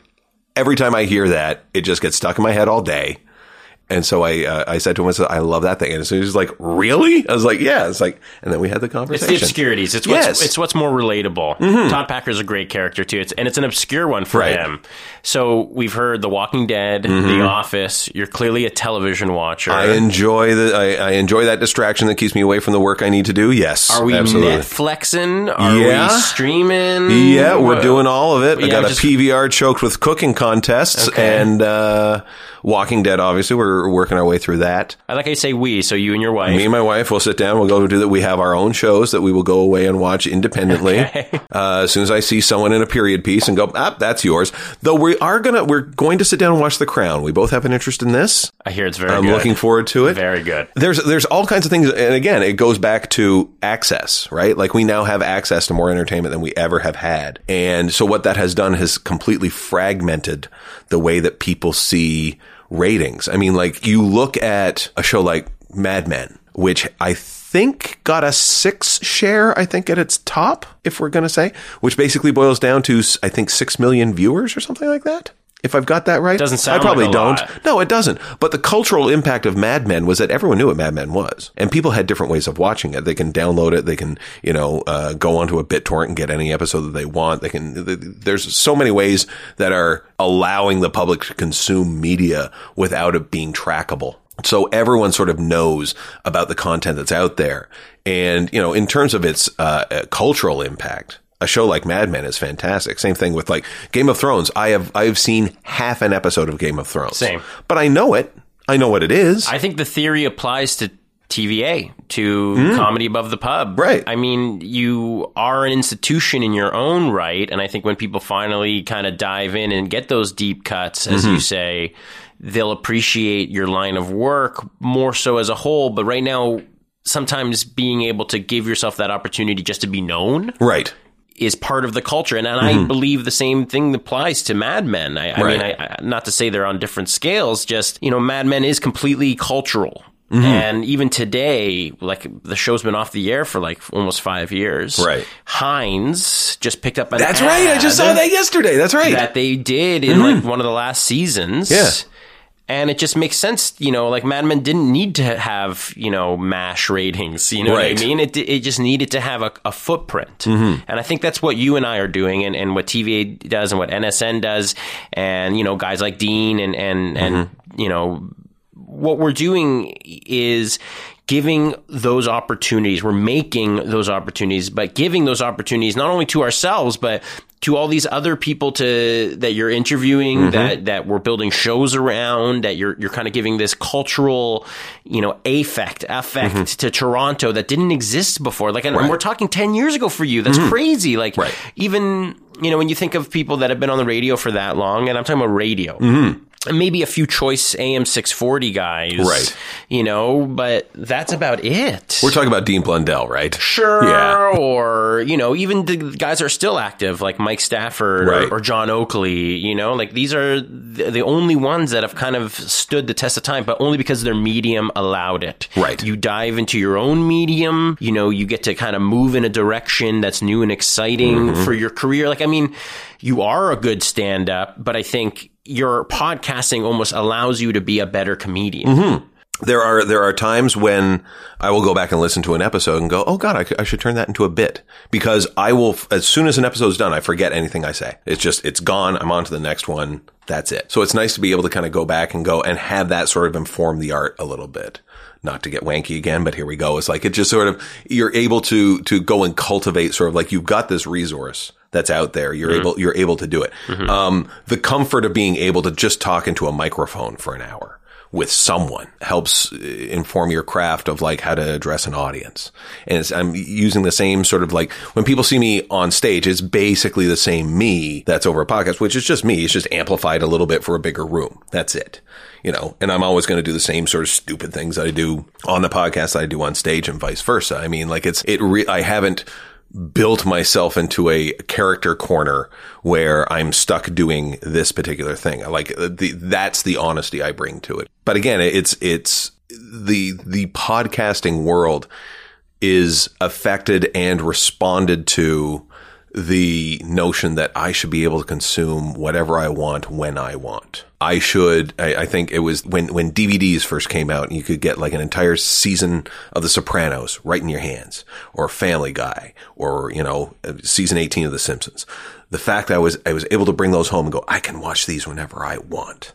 every time I hear that, it just gets stuck in my head all day. And so I uh, I said to him, I said, I love that thing. And so he's like, really? I was like, yeah. It's like, and then we had the conversation. It's the obscurities. It's what's, yes. it's what's more relatable. Mm-hmm. Todd Packer's a great character, too. It's, and it's an obscure one for right. him. So we've heard The Walking Dead, mm-hmm. The Office. You're clearly a television watcher. I enjoy the I, I enjoy that distraction that keeps me away from the work I need to do. Yes. Are we absolutely. Netflixing? Are yeah. we streaming? Yeah, we're doing all of it. Yeah, I got a just... P V R choked with cooking contests. Okay. And uh, Walking Dead, obviously. We're working our way through that. I like how you say we, so you and your wife. Me and my wife will sit down, we'll go do that. We have our own shows that we will go away and watch independently. Okay. Uh, as soon as I see someone in a period piece and go, ah, that's yours. Though we are gonna, we're going to sit down and watch The Crown. We both have an interest in this. I hear it's very I'm good. I'm looking forward to it. Very good. There's, there's all kinds of things. And again, it goes back to access, right? Like we now have access to more entertainment than we ever have had. And so what that has done has completely fragmented the way that people see ratings. I mean, like you look at a show like Mad Men, which I think got a six share, I think at its top, if we're going to say, which basically boils down to, I think, six million viewers or something like that. If I've got that right, doesn't sound I probably like a don't. Lot. No, it doesn't. But the cultural impact of Mad Men was that everyone knew what Mad Men was, and people had different ways of watching it. They can download it. They can, you know, uh, go onto a BitTorrent and get any episode that they want. They can. Th- there's so many ways that are allowing the public to consume media without it being trackable. So everyone sort of knows about the content that's out there, and you know, in terms of its uh, cultural impact. A show like Mad Men is fantastic. Same thing with like Game of Thrones. I have I have seen half an episode of Game of Thrones. Same. But I know it. I know what it is. I think the theory applies to T V A, to mm. Comedy Above the Pub. Right. I mean, you are an institution in your own right. And I think when people finally kind of dive in and get those deep cuts, as mm-hmm. you say, they'll appreciate your line of work more so as a whole. But right now, sometimes being able to give yourself that opportunity just to be known. Right. Is part of the culture, and, and mm-hmm. I believe the same thing applies to Mad Men. I, I right. mean, I, I, not to say they're on different scales, just, you know, Mad Men is completely cultural, mm-hmm. and even today, like the show's been off the air for like almost five years. Right, Heinz just picked up. An That's ad right. I just saw that yesterday. That's right. That they did in mm-hmm. like one of the last seasons. Yeah. And it just makes sense, you know, like Mad Men didn't need to have, you know, MASH ratings, you know right. what I mean? It it just needed to have a, a footprint. Mm-hmm. And I think that's what you and I are doing and, and what T V A does and what N S N does and, you know, guys like Dean and, and, mm-hmm. and you know, what we're doing is giving those opportunities. We're making those opportunities, but giving those opportunities not only to ourselves, but to all these other people to that you're interviewing, mm-hmm. that, that we're building shows around, that you're you're kind of giving this cultural, you know, affect, affect mm-hmm. to Toronto that didn't exist before. Like, and right. we're talking ten years ago for you. That's mm-hmm. crazy. Like, right. even, you know, when you think of people that have been on the radio for that long, and I'm talking about radio, mm-hmm. maybe a few choice A M six forty guys, right? You know, but that's about it. We're talking about Dean Blundell, right? Sure. Yeah. Or, you know, even the guys are still active, like Mike Stafford, right, or, or John Oakley, you know, like these are the, the only ones that have kind of stood the test of time, but only because their medium allowed it. Right. You dive into your own medium, you know, you get to kind of move in a direction that's new and exciting, mm-hmm, for your career. Like, I mean, you are a good stand-up, but I think your podcasting almost allows you to be a better comedian. Mm-hmm. There are there are times when I will go back and listen to an episode and go, oh, God, I, I should turn that into a bit, because I will, as soon as an episode's done, I forget anything I say. It's just, it's gone. I'm on to the next one. That's it. So it's nice to be able to kind of go back and go and have that sort of inform the art a little bit. Not to get wanky again, but here we go. It's like, it just sort of, you're able to to go and cultivate sort of like, you've got this resource that's out there. You're mm-hmm. able, you're able to do it. Mm-hmm. Um, the comfort of being able to just talk into a microphone for an hour with someone helps inform your craft of like how to address an audience. And it's, I'm using the same sort of like, when people see me on stage, it's basically the same me that's over a podcast, which is just me. It's just amplified a little bit for a bigger room. That's it. You know, and I'm always going to do the same sort of stupid things I do on the podcast that I do on stage and vice versa. I mean, like it's, it re- I haven't built myself into a character corner where I'm stuck doing this particular thing. Like the, that's the honesty I bring to it. But again, it's, it's the, the podcasting world is affected and responded to the notion that I should be able to consume whatever I want when I want. I should, I, I think it was when, when D V Ds first came out and you could get like an entire season of The Sopranos right in your hands, or Family Guy, or, you know, season eighteen of The Simpsons. The fact that I was, I was able to bring those home and go, I can watch these whenever I want.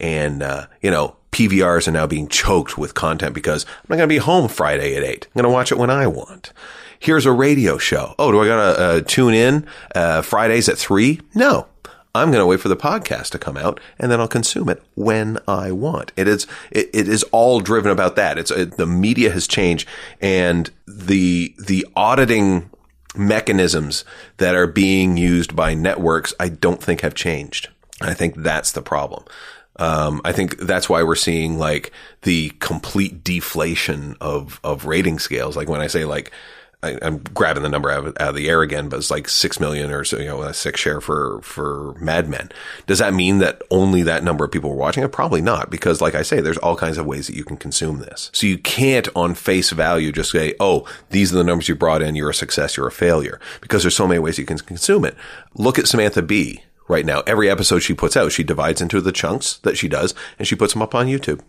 And, uh, you know, P V Rs are now being choked with content because I'm not going to be home Friday at eight. I'm going to watch it when I want. Here's a radio show. Oh, do I got to uh, tune in uh, Fridays at three? No, I'm going to wait for the podcast to come out and then I'll consume it when I want. It is, it, it is all driven about that. It's it, the media has changed, and the, the auditing mechanisms that are being used by networks, I don't think have changed. I think that's the problem. Um, I think that's why we're seeing like the complete deflation of, of rating scales. Like when I say like, I, I'm grabbing the number out of, out of the air again, but it's like six million or so, you know, a six share for, for Mad Men. Does that mean that only that number of people were watching it? Probably not, because like I say, there's all kinds of ways that you can consume this. So you can't on face value just say, oh, these are the numbers you brought in. You're a success. You're a failure, because there's so many ways you can consume it. Look at Samantha Bee right now. Every episode she puts out, she divides into the chunks that she does and she puts them up on YouTube.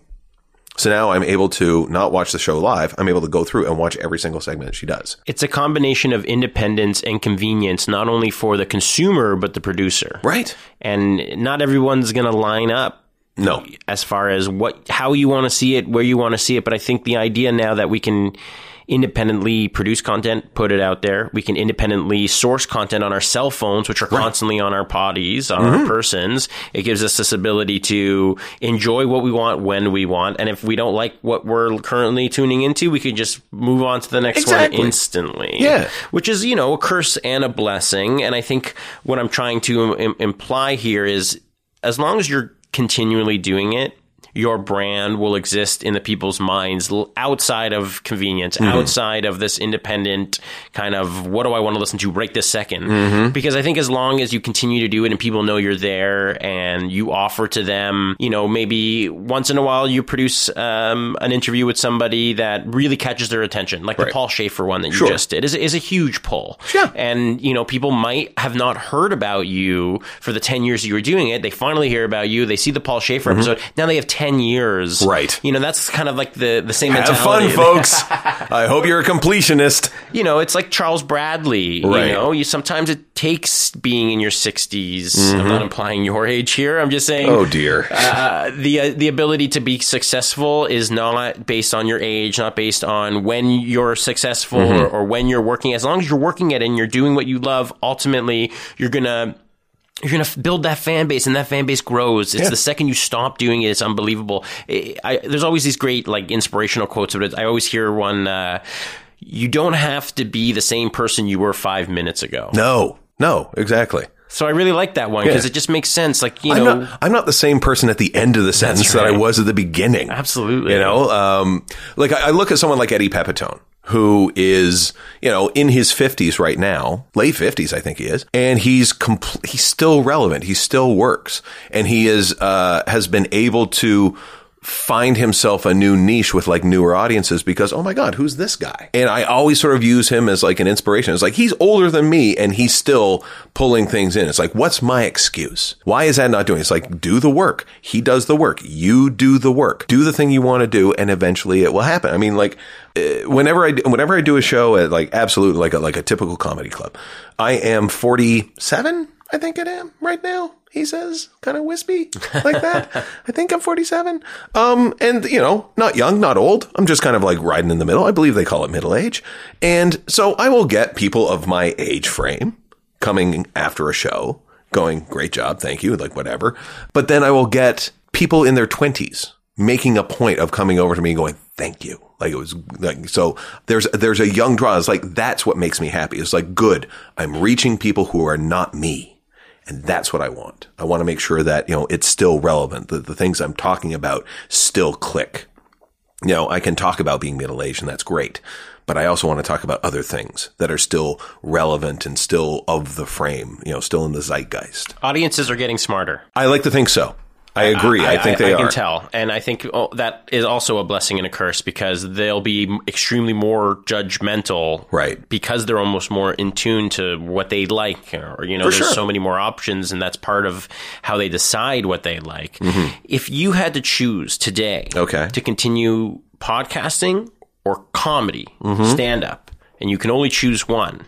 So now I'm able to not watch the show live. I'm able to go through and watch every single segment she does. It's a combination of independence and convenience, not only for the consumer, but the producer. Right. And not everyone's going to line up. No. As far as what, how you want to see it, where you want to see it. But I think the idea now that we can independently produce content, put it out there. We can independently source content on our cell phones, which are right. constantly on our bodies, on mm-hmm. our persons. It gives us this ability to enjoy what we want when we want. And if we don't like what we're currently tuning into, we can just move on to the next exactly. one instantly. Yeah. Which is, you know, a curse and a blessing. And I think what I'm trying to im- imply here is, as long as you're continually doing it, your brand will exist in the people's minds outside of convenience, mm-hmm. outside of this independent kind of, what do I want to listen to right this second? Mm-hmm. Because I think as long as you continue to do it and people know you're there and you offer to them, you know, maybe once in a while you produce um, an interview with somebody that really catches their attention, like right. the Paul Schaefer one that you sure. just did is, is a huge pull. Yeah. And, you know, people might have not heard about you for the ten years you were doing it. They finally hear about you. They see the Paul Schaefer mm-hmm. episode. Now they have ten years. Right. You know, that's kind of like the, the same mentality. Have fun, folks. I hope you're a completionist. You know, it's like Charles Bradley. Right. You know, you, sometimes it takes being in your sixties. Mm-hmm. I'm not implying your age here. I'm just saying. Oh, dear. uh, the uh, the ability to be successful is not based on your age, not based on when you're successful mm-hmm. or, or when you're working. As long as you're working at it and you're doing what you love, ultimately, you're going to... You're going to build that fan base, and that fan base grows. It's yeah. the second you stop doing it, it's unbelievable. I, I, there's always these great, like, inspirational quotes, but I always hear one, uh, you don't have to be the same person you were five minutes ago. No, no, exactly. So I really like that one because yeah. it just makes sense. Like, you I'm know, not, I'm not the same person at the end of the sentence right. that I was at the beginning. Absolutely. You know, um, like I, I look at someone like Eddie Pepitone, who is, you know, in his fifties right now, late fifties, I think he is. And he's compl- he's still relevant. He still works. And he is uh, has been able to find himself a new niche with like newer audiences because, oh my God, who's this guy? And I always sort of use him as like an inspiration. It's like, he's older than me and he's still pulling things in. It's like, what's my excuse? Why is that not doing it? It's like, do the work. He does the work. You do the work. Do the thing you want to do and eventually it will happen. I mean, like, whenever I whenever I do a show at like absolute, like a, like a typical comedy club, I am forty-seven, I think I am right now. He says, kind of wispy like that. I think I'm forty-seven. Um, and, you know, not young, not old. I'm just kind of like riding in the middle. I believe they call it middle age. And so I will get people of my age frame coming after a show going, great job. Thank you. Like whatever. But then I will get people in their twenties making a point of coming over to me and going, thank you. Like it was like, so there's, there's a young draw. It's like, that's what makes me happy. It's like, good. I'm reaching people who are not me. And that's what I want. I want to make sure that, you know, it's still relevant. The, the things I'm talking about still click. You know, I can talk about being middle-aged and that's great. But I also want to talk about other things that are still relevant and still of the frame, you know, still in the zeitgeist. Audiences are getting smarter. I like to think so. I agree. I, I think I, they I are. I can tell. And I think oh, that is also a blessing and a curse because they'll be extremely more judgmental. Right. Because they're almost more in tune to what they like. Or, you know, For there's sure. so many more options and that's part of how they decide what they like. Mm-hmm. If you had to choose today okay. to continue podcasting or comedy, mm-hmm. stand-up, and you can only choose one,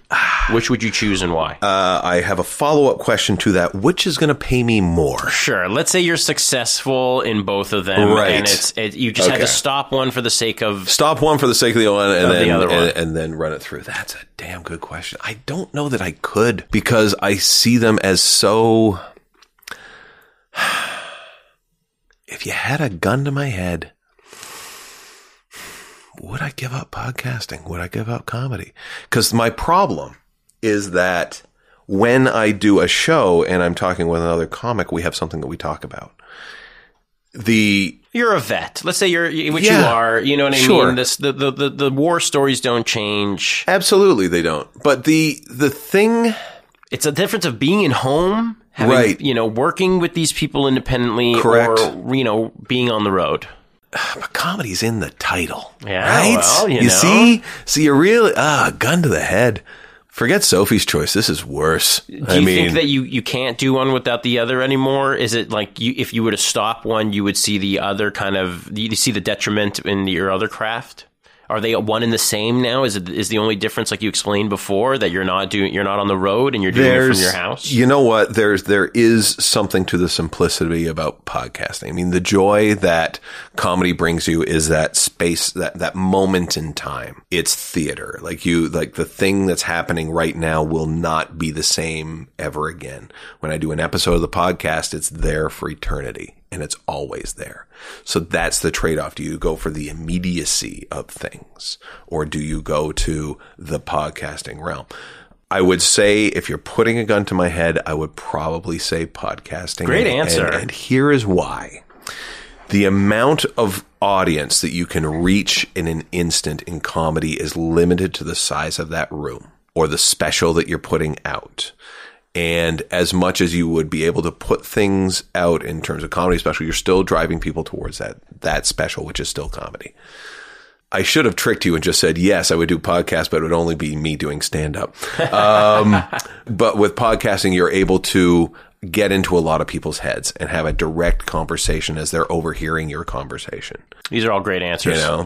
which would you choose and why? Uh, I have a follow-up question to that. Which is going to pay me more? Sure. Let's say you're successful in both of them. Right. And it's, it, you just okay. had to stop one for the sake of... Stop one for the sake of the one and then the other one. And, and then run it through. That's a damn good question. I don't know that I could because I see them as so... If you had a gun to my head... Would I give up podcasting? Would I give up comedy? Because my problem is that when I do a show and I'm talking with another comic, we have something that we talk about. The You're a vet. Let's say you're, which yeah, you are, you know what I sure. mean? This, the, the, the, the war stories don't change. Absolutely, they don't. But the the thing... It's a difference of being in home, having, right. you know, working with these people independently, Correct. or, you know, being on the road. But comedy's in the title, yeah, right? Well, you you know. see? So you're really, ah, gun to the head. Forget Sophie's Choice. This is worse. Do I you mean, think that you, you can't do one without the other anymore? Is it like you, if you were to stop one, you would see the other kind of, you see the detriment in your other craft? Are they one and the same now? Is it is the only difference, like you explained before, that you're not doing, you're not on the road and you're doing There's, it from your house? You know what? There's there is something to the simplicity about podcasting. I mean, the joy that comedy brings you is that space, that that moment in time. It's theater. Like you, like the thing that's happening right now will not be the same ever again. When I do an episode of the podcast, it's there for eternity. And it's always there. So that's the trade-off. Do you go for the immediacy of things or do you go to the podcasting realm? I would say if you're putting a gun to my head, I would probably say podcasting. Great and, answer. And, and here is why. The amount of audience that you can reach in an instant in comedy is limited to the size of that room or the special that you're putting out. And as much as you would be able to put things out in terms of comedy special, you're still driving people towards that that special, which is still comedy. I should have tricked you and just said, yes, I would do podcasts, but it would only be me doing stand-up. Um, but with podcasting, you're able to get into a lot of people's heads and have a direct conversation as they're overhearing your conversation. These are all great answers. You know?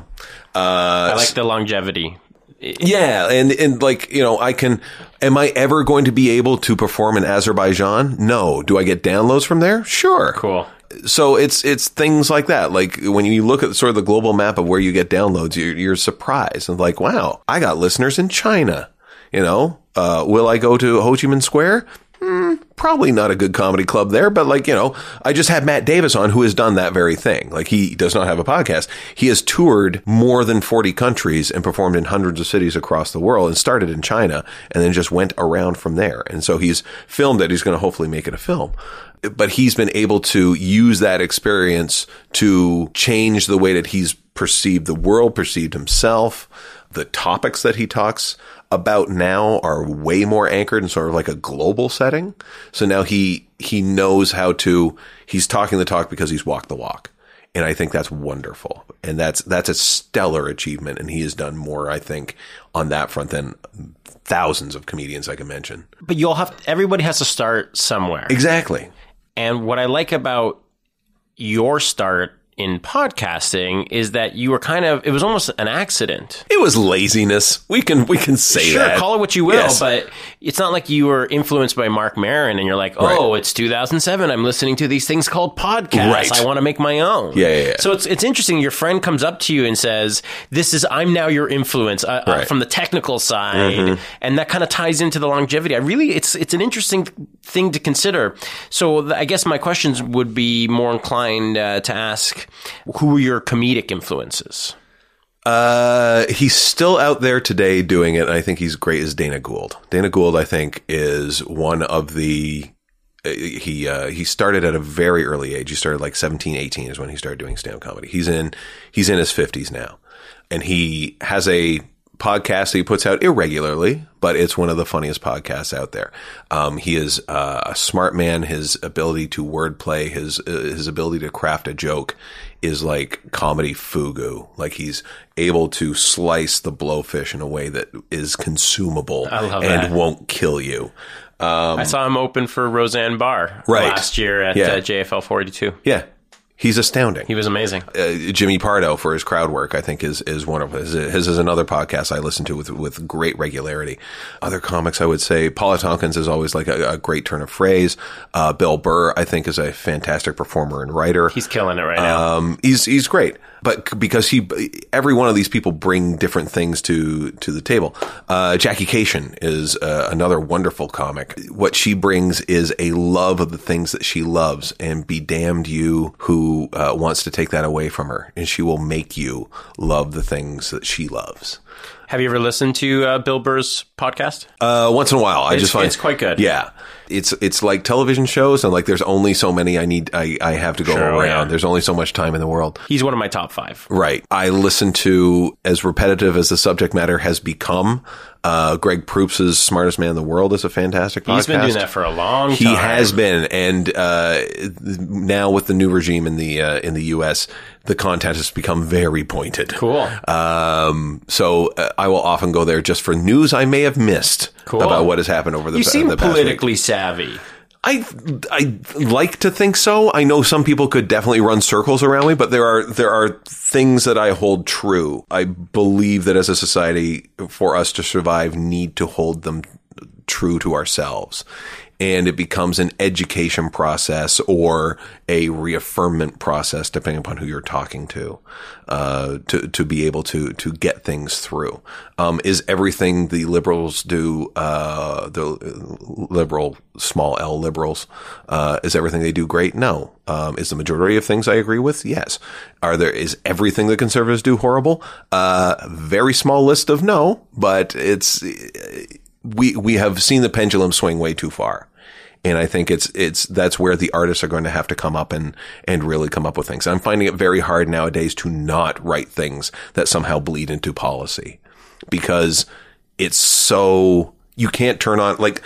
uh, I like the longevity. Yeah, and, and like, you know, I can, am I ever going to be able to perform in Azerbaijan? No. Do I get downloads from there? Sure. Cool. So it's it's things like that. Like when you look at sort of the global map of where you get downloads, you're, you're surprised. And like, wow, I got listeners in China. You know, uh, will I go to Ho Chi Minh Square? Mm, probably not a good comedy club there, but like, you know, I just had Matt Davis on, who has done that very thing. Like, he does not have a podcast. He has toured more than forty countries and performed in hundreds of cities across the world, and started in China and then just went around from there. And so he's filmed it. He's going to hopefully make it a film. But he's been able to use that experience to change the way that he's perceived the world, perceived himself. The topics that he talks about now are way more anchored in sort of like a global setting. So now he he knows how to, he's talking the talk because he's walked the walk. And I think that's wonderful. And that's that's a stellar achievement. And he has done more, I think, on that front than thousands of comedians I can mention. But you'll have, everybody has to start somewhere. Exactly. And what I like about your start in podcasting is that you were kind of, it was almost an accident. It was laziness. We can, we can say sure, that. Sure, call it what you will, yes. But it's not like you were influenced by Marc Maron and you're like, oh, right. It's two thousand seven. I'm listening to these things called podcasts. Right. I want to make my own. Yeah, yeah, yeah. So it's, it's interesting. Your friend comes up to you and says, this is, I'm now your influence uh, right. uh, from the technical side. Mm-hmm. And that kind of ties into the longevity. I really, it's, it's an interesting thing to consider. So th- I guess my questions would be more inclined uh, to ask, who were your comedic influences? Uh, he's still out there today doing it. And I think he's great as Dana Gould. Dana Gould, I think, is one of the uh, – he uh, he started at a very early age. He started like seventeen, eighteen is when he started doing stand-up comedy. He's in, he's in his fifties now. And he has a podcast that he puts out irregularly, but it's one of the funniest podcasts out there. Um, he is uh, a smart man. His ability to wordplay, his, uh, his ability to craft a joke is like comedy fugu. Like, he's able to slice the blowfish in a way that is consumable and that. Won't kill you. Um, I saw him open for Roseanne Barr right. last year at yeah. uh, J F L forty-two. Yeah. He's astounding. He was amazing. Uh, Jimmy Pardo for his crowd work, I think, is is one of his. His is another podcast I listen to with with great regularity. Other comics, I would say, Paul F. Tompkins is always like a, a great turn of phrase. Uh, Bill Burr, I think, is a fantastic performer and writer. He's killing it right now. Um, he's he's great. But because he, every one of these people bring different things to, to the table. Uh, Jackie Cation is uh, another wonderful comic. What she brings is a love of the things that she loves, and be damned you who uh, wants to take that away from her. And she will make you love the things that she loves. Have you ever listened to uh, Bill Burr's podcast? Uh, once in a while. I it's, just find it's quite good. Yeah. It's it's like television shows, and like there's only so many I need I, I have to go sure, around. Yeah. There's only so much time in the world. He's one of my top five. Right. I listen to, as repetitive as the subject matter has become, uh, Greg Proops' Smartest Man in the World is a fantastic podcast. He's been doing that for a long time. He has been, and uh, now with the new regime in the uh, in the U S, the content has become very pointed. Cool. Um, so uh, I will often go there just for news I may have missed cool. about what has happened over the, you seem uh, the past politically week. Savvy. I I like to think so. I know some people could definitely run circles around me, but there are there are things that I hold true. I believe that as a society, for us to survive, need to hold them true to ourselves. And it becomes an education process or a reaffirmment process, depending upon who you're talking to, uh, to, to be able to, to get things through. Um, is everything the liberals do, uh, the liberal, small L liberals, uh, is everything they do great? No. Um, is the majority of things I agree with? Yes. Are there, is everything the conservatives do horrible? Uh, very small list of no, but it's, we, we have seen the pendulum swing way too far. And I think it's, it's, that's where the artists are going to have to come up and, and really come up with things. I'm finding it very hard nowadays to not write things that somehow bleed into policy, because it's so, you can't turn on, like,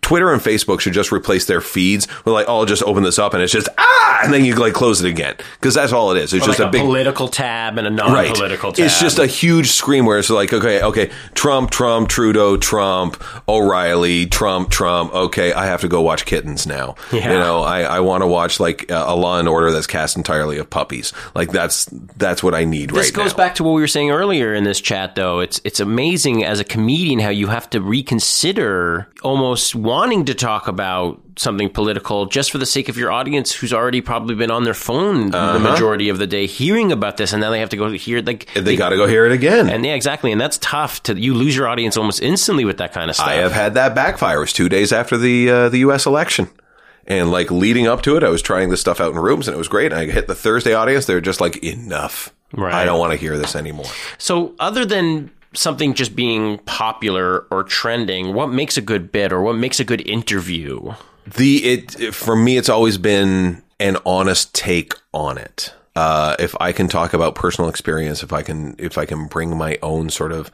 Twitter and Facebook should just replace their feeds with like, oh, I'll just open this up, and it's just, ah, and then you like close it again. Cause that's all it is. It's or just like a, a big political tab and a non-political right. tab. It's just a huge screen where it's like, okay, okay, Trump, Trump, Trudeau, Trump, O'Reilly, Trump, Trump. Okay. I have to go watch kittens now. Yeah. You know, I, I want to watch like uh, a Law and Order that's cast entirely of puppies. Like that's, that's what I need this right now. This goes back to what we were saying earlier in this chat though. It's, it's amazing as a comedian how you have to reconsider almost wanting to talk about something political just for the sake of your audience who's already probably been on their phone uh-huh. the majority of the day hearing about this, and now they have to go hear like they, they got to go hear it again. And yeah, exactly. And that's tough. To you lose your audience almost instantly with that kind of stuff. I have had that backfire. It was two days after the uh, the U S election. And like leading up to it, I was trying this stuff out in rooms and it was great. And I hit the Thursday audience. They're just like, enough. Right. I don't want to hear this anymore. So other than something just being popular or trending, what makes a good bit or what makes a good interview? The it for me, it's always been an honest take on it. Uh, if I can talk about personal experience, if I can if I can bring my own sort of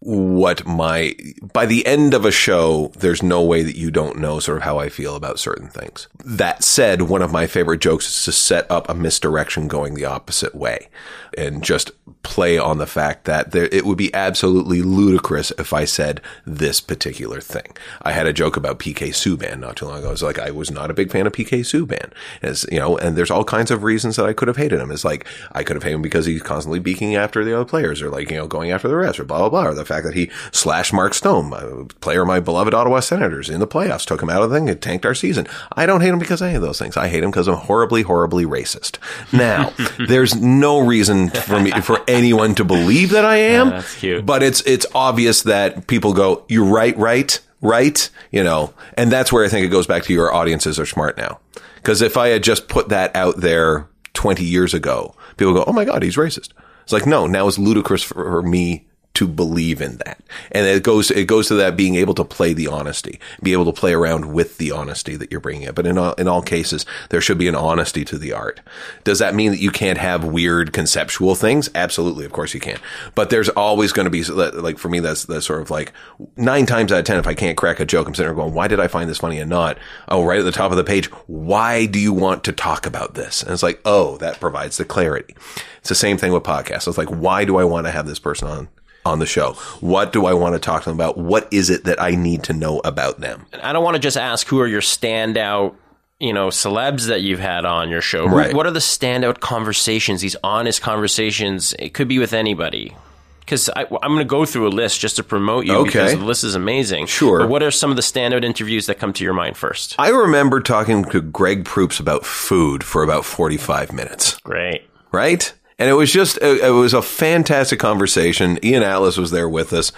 what my by the end of a show, there's no way that you don't know sort of how I feel about certain things. That said, one of my favorite jokes is to set up a misdirection going the opposite way and just play on the fact that there, it would be absolutely ludicrous if I said this particular thing. I had a joke about P K Subban not too long ago. It's like I was not a big fan of P K Subban, as you know, and there's all kinds of reasons that I could have hated him. It's like I could have hated him because he's constantly beaking after the other players, or like you know going after the refs, or blah blah blah, or the fact that he slashed Mark Stone, a player of my beloved Ottawa Senators in the playoffs, took him out of the thing, it tanked our season. I don't hate him because of any of those things. I hate him because I'm horribly, horribly racist. Now, there's no reason for me for anyone to believe that I am. Yeah, that's cute. But it's it's obvious that people go, you're right, right, right, you know, and that's where I think it goes back to your audiences are smart now. Because if I had just put that out there twenty years ago, people go, oh my God, he's racist. It's like, no, now it's ludicrous for me to believe in that. And it goes, it goes to that being able to play the honesty, be able to play around with the honesty that you're bringing up. But in all, in all cases, there should be an honesty to the art. Does that mean that you can't have weird conceptual things? Absolutely. Of course you can. But there's always going to be like, for me, that's, that's sort of like nine times out of ten, if I can't crack a joke, I'm sitting there going, why did I find this funny and not? Oh, right at the top of the page. Why do you want to talk about this? And it's like, oh, that provides the clarity. It's the same thing with podcasts. It's like, why do I want to have this person on? on the show? What do I want to talk to them about? What is it that I need to know about them? I don't want to just ask who are your standout, you know, celebs that you've had on your show. Right. What are the standout conversations, these honest conversations? It could be with anybody. Because I'm going to go through a list just to promote you, okay, because the list is amazing. Sure. But what are some of the standout interviews that come to your mind first? I remember talking to Greg Proops about food for about forty-five minutes. Great. Right? And it was just, it was a fantastic conversation. Ian Atlas was there with us.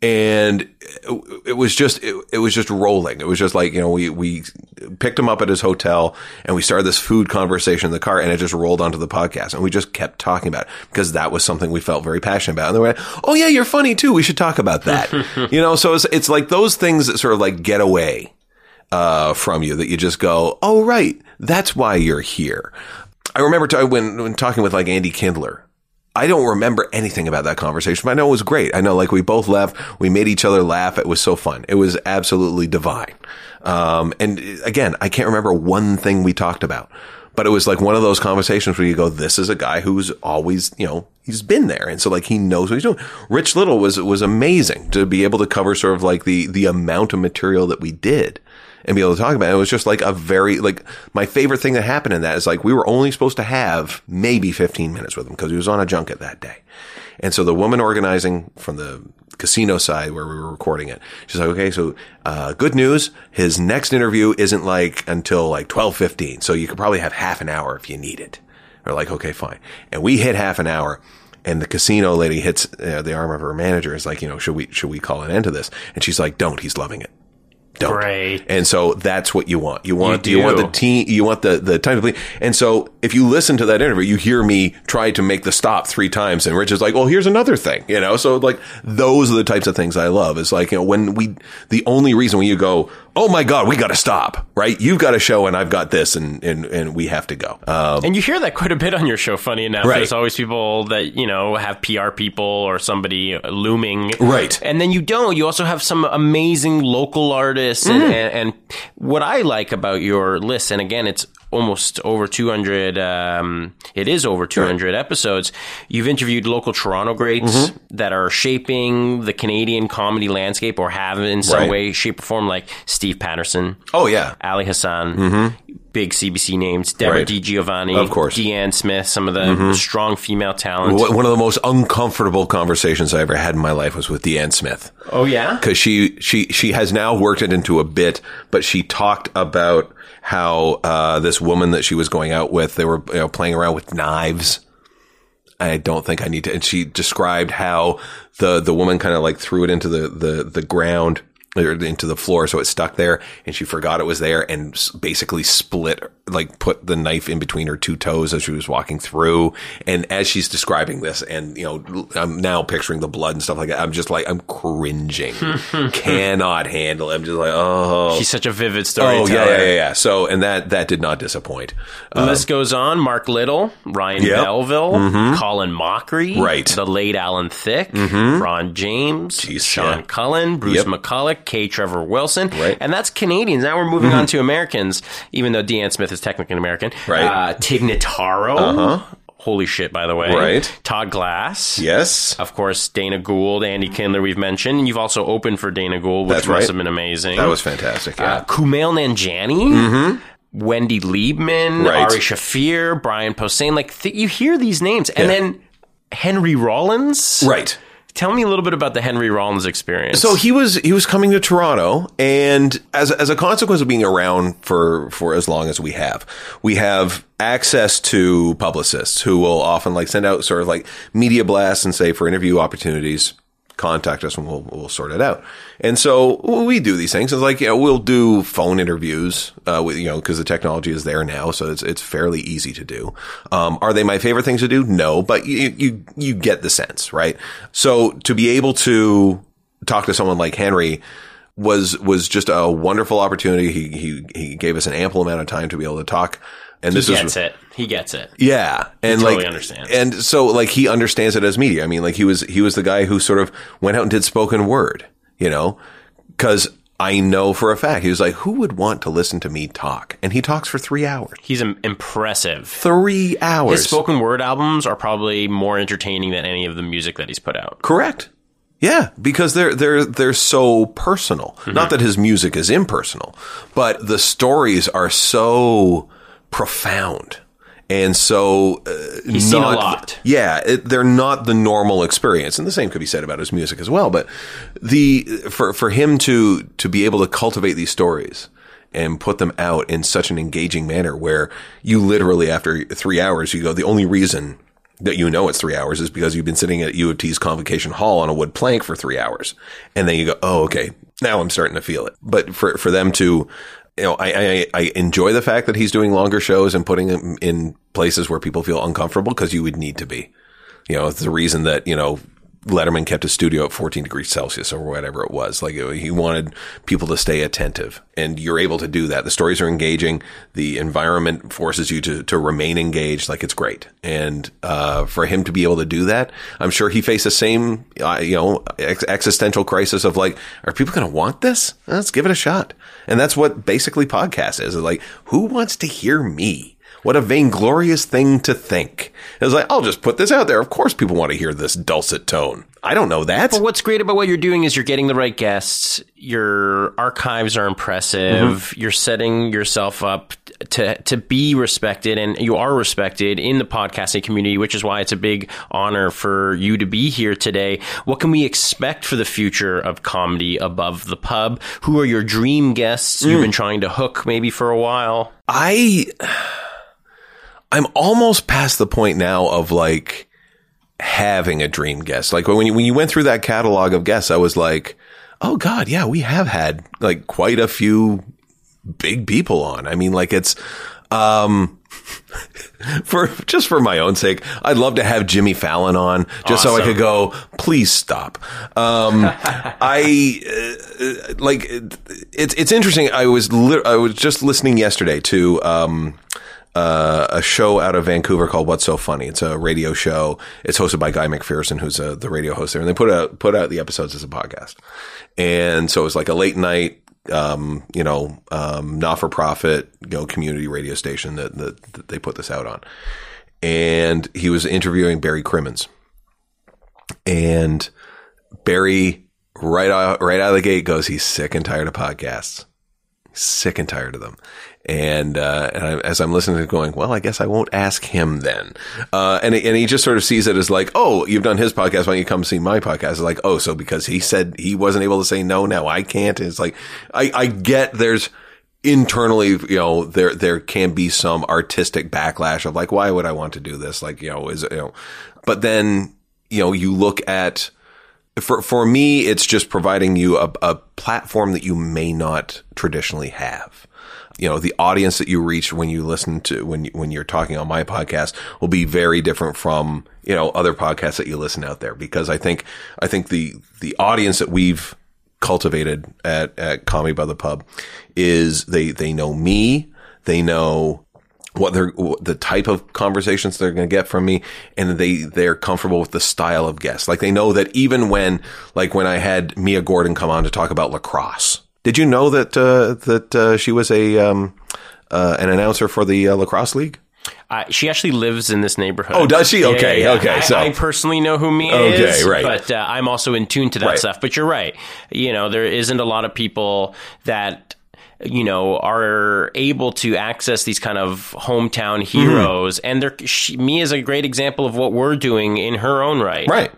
And it was just, it, it was just rolling. It was just like, you know, we, we picked him up at his hotel and we started this food conversation in the car and it just rolled onto the podcast. And we just kept talking about it because that was something we felt very passionate about. And they were like, oh yeah, you're funny too. We should talk about that. You know, so it's, it's like those things that sort of like get away, uh, from you that you just go, oh, right. That's why you're here. I remember t- when, when talking with like Andy Kindler, I don't remember anything about that conversation, but I know it was great. I know like we both laughed. We made each other laugh. It was so fun. It was absolutely divine. Um, and again, I can't remember one thing we talked about, but it was like one of those conversations where you go, this is a guy who's always, you know, he's been there. And so like he knows what he's doing. Rich Little was, was amazing to be able to cover sort of like the, the amount of material that we did and be able to talk about it. It was just like a very, like my favorite thing that happened in that is like we were only supposed to have maybe fifteen minutes with him because he was on a junket that day. And so the woman organizing from the casino side where we were recording it, she's like, okay, so uh good news. His next interview isn't like until like twelve fifteen. So you could probably have half an hour if you need it. We're like, okay, fine. And we hit half an hour. And the casino lady hits uh, the arm of her manager is like, you know, should we, should we call an end to this? And she's like, don't, he's loving it. Don't. Great. And so that's what you want. You want, you, do. you want the team, you want the, the time to play. And so if you listen to that interview, you hear me try to make the stop three times. And Rich is like, well, here's another thing, you know? So like, those are the types of things I love. It's like, you know, when we, the only reason when you go, oh my God, we got to stop, right? You've got a show and I've got this and, and, and we have to go. Um, and you hear that quite a bit on your show, funny enough. Right. There's always people that, you know, have P R people or somebody looming. Right. And then you don't. You also have some amazing local artists. Mm. And, and, and what I like about your list, and again, it's almost over two hundred, um, it is over two hundred right. episodes. You've interviewed local Toronto greats mm-hmm. that are shaping the Canadian comedy landscape or have in some right. way, shape, or form, like Steve Patterson. Oh, yeah. Ali Hassan. Mm-hmm. big C B C names, Deborah right. DiGiovanni, of course, Deanne Smith, some of the mm-hmm. strong female talent. One of the most uncomfortable conversations I ever had in my life was with Deanne Smith. Oh, yeah? Because she, she, she has now worked it into a bit, but she talked about how uh, this woman that she was going out with, they were you know, playing around with knives. I don't think I need to. And she described how the, the woman kind of like threw it into the, the, the ground. Into the floor, so it stuck there, and she forgot it was there, and basically split, like put the knife in between her two toes as she was walking through. And as she's describing this, and you know, I'm now picturing the blood and stuff like that. I'm just like, I'm cringing, cannot handle it. I'm just like, oh, she's such a vivid storyteller. Oh yeah, yeah, yeah, yeah. So, and that that did not disappoint. The um, list goes on: Mark Little, Ryan yep. Belleville, mm-hmm. Colin Mockery, right, the late Alan Thicke, mm-hmm. Ron James, Jeez, Sean yeah. Cullen, Bruce yep. McCulloch. K. Trevor Wilson. Right. And that's Canadians. Now we're moving mm-hmm. on to Americans, even though Deanne Smith is technically an American. Right. Uh, Tignataro. Uh-huh. Holy shit, by the way. Right. Todd Glass. Yes. Of course, Dana Gould, Andy Kindler, we've mentioned. And you've also opened for Dana Gould, which that's must right. have been amazing. That was fantastic. Yeah. Uh, Kumail Nanjiani. Mm-hmm. Wendy Liebman. Right. Ari Shaffir. Brian Posehn. Like, th- you hear these names. And yeah. then Henry Rollins. Right. Tell me a little bit about the Henry Rollins experience. So he was he was coming to Toronto, and as as a consequence of being around for for as long as we have, we have access to publicists who will often like send out sort of like media blasts and say for interview opportunities, contact us and we'll we'll sort it out. And so we do these things. It's like you know, we'll do phone interviews, uh, with, you know, because the technology is there now, so it's it's fairly easy to do. Um, are they my favorite things to do? No, but you you you get the sense, right? So to be able to talk to someone like Henry was was just a wonderful opportunity. He he he gave us an ample amount of time to be able to talk. And this he gets is, it. He gets it. Yeah, and he totally like, understands. And so, like, he understands it as media. I mean, like, he was he was the guy who sort of went out and did spoken word, you know, because I know for a fact he was like, who would want to listen to me talk? And he talks for three hours. He's impressive. Three hours. His spoken word albums are probably more entertaining than any of the music that he's put out. Correct. Yeah, because they're they're they're so personal. Mm-hmm. Not that his music is impersonal, but the stories are so profound, and so uh, he's not, seen a lot. Yeah, it, they're not the normal experience, and the same could be said about his music as well. But the for for him to to be able to cultivate these stories and put them out in such an engaging manner, where you literally after three hours, you go, the only reason that you know it's three hours is because you've been sitting at U of T's Convocation Hall on a wood plank for three hours, and then you go, oh, okay, now I'm starting to feel it. But for for them to You know, I, I, I enjoy the fact that he's doing longer shows and putting them in places where people feel uncomfortable, because you would need to be. You know, it's the reason that, you know, Letterman kept his studio at fourteen degrees Celsius or whatever it was. Like, he wanted people to stay attentive, and you're able to do that. The stories are engaging. The environment forces you to, to remain engaged. Like, it's great. And, uh, for him to be able to do that, I'm sure he faced the same, uh, you know, ex- existential crisis of like, are people going to want this? Let's give it a shot. And that's what basically podcast is. It's like, who wants to hear me? What a vainglorious thing to think. It was like, I'll just put this out there. Of course people want to hear this dulcet tone. I don't know that. But what's great about what you're doing is you're getting the right guests. Your archives are impressive. Mm-hmm. You're setting yourself up to to be respected, and you are respected in the podcasting community, which is why it's a big honor for you to be here today. What can we expect for the future of Comedy Above the Pub? Who are your dream guests mm. you've been trying to hook maybe for a while? I... I'm almost past the point now of like having a dream guest. Like when you, when you went through that catalog of guests, I was like, oh God, yeah, we have had like quite a few big people on. I mean, like it's, um, for just for my own sake, I'd love to have Jimmy Fallon on just awesome. So I could go, please stop. Um, I uh, like it's, it's interesting. I was, li- I was just listening yesterday to, um, Uh, a show out of Vancouver called What's So Funny. It's a radio show. It's hosted by Guy McPherson, who's a, the radio host there. And they put out, put out the episodes as a podcast. And so it was like a late night, um, you know, um, not for profit, you know, community radio station that, that, that they put this out on. And he was interviewing Barry Crimmins, and Barry right out, right out of the gate goes, he's sick and tired of podcasts. Sick and tired of them. And, uh, and I, as I'm listening to it going, well, I guess I won't ask him then. Uh, and, and he just sort of sees it as like, oh, you've done his podcast. Why don't you come see my podcast? It's like, oh, so because he said he wasn't able to say no, now I can't. And it's like, I, I get there's internally, you know, there, there can be some artistic backlash of like, why would I want to do this? Like, you know, is it, you know, but then, you know, you look at, for, for me, it's just providing you a, a platform that you may not traditionally have. You know, the audience that you reach when you listen to, when, when you're talking on my podcast will be very different from, you know, other podcasts that you listen out there, because I think, I think the, the audience that we've cultivated at, at Comedy by the Pub is they, they know me, they know what they're, the type of conversations they're going to get from me, and they, they're comfortable with the style of guests. Like they know that even when, like when I had Mia Gordon come on to talk about lacrosse. Did you know that uh, that uh, she was a um, uh, an announcer for the uh, lacrosse league? Uh, she actually lives in this neighborhood. Oh, does she? Okay, yeah, yeah, yeah. okay. I, so I personally know who Mia okay, is, right. but uh, I'm also in tune to that right. stuff. But you're right. You know, there isn't a lot of people that, you know, are able to access these kind of hometown heroes, mm-hmm. and they're she, Mia's a great example of what we're doing in her own right. Right.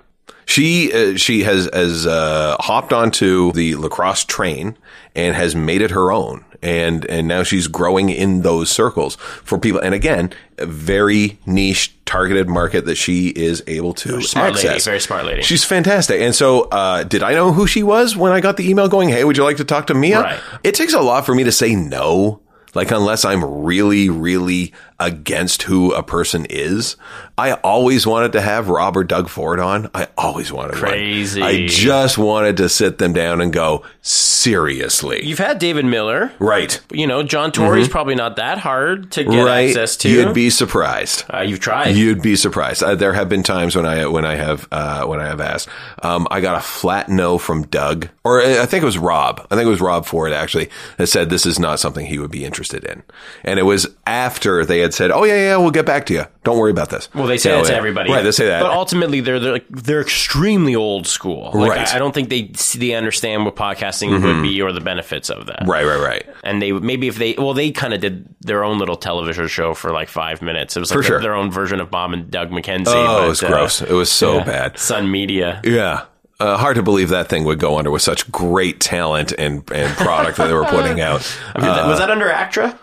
She uh, she has has uh, hopped onto the lacrosse train and has made it her own, and and now she's growing in those circles for people. And again, a very niche, targeted market that she is able to smart access. Lady, very smart lady. She's fantastic. And so, uh, did I know who she was when I got the email going, "Hey, would you like to talk to Mia?" Right. It takes a lot for me to say no. Like, unless I'm really, really against who a person is. I always wanted to have Rob or Doug Ford on. I always wanted Crazy. One. I just wanted to sit them down and go, seriously. You've had David Miller. Right. You know, John Torrey's mm-hmm. probably not that hard to get right. access to. You'd be surprised. Uh, you've tried. You'd be surprised. Uh, there have been times when I when I have uh, when I have asked. Um, I got a flat no from Doug. Or I think it was Rob. I think it was Rob Ford, actually, that said this is not something he would be interested in. in. And it was after they had said, oh, yeah, yeah, we'll get back to you. Don't worry about this. Well, they say so, that to everybody. Right, they say that. But ultimately, they're they're, like, they're extremely old school. Like, right. I, I don't think they they understand what podcasting mm-hmm. would be or the benefits of that. Right, right, right. And they maybe if they, well, they kind of did their own little television show for like five minutes. It was like a, sure. their own version of Bob and Doug McKenzie. Oh, but, it was uh, gross. It was so yeah, bad. Sun Media. Yeah. Uh, hard to believe that thing would go under with such great talent and, and product that they were putting out. I mean, uh, was that under A C T R A?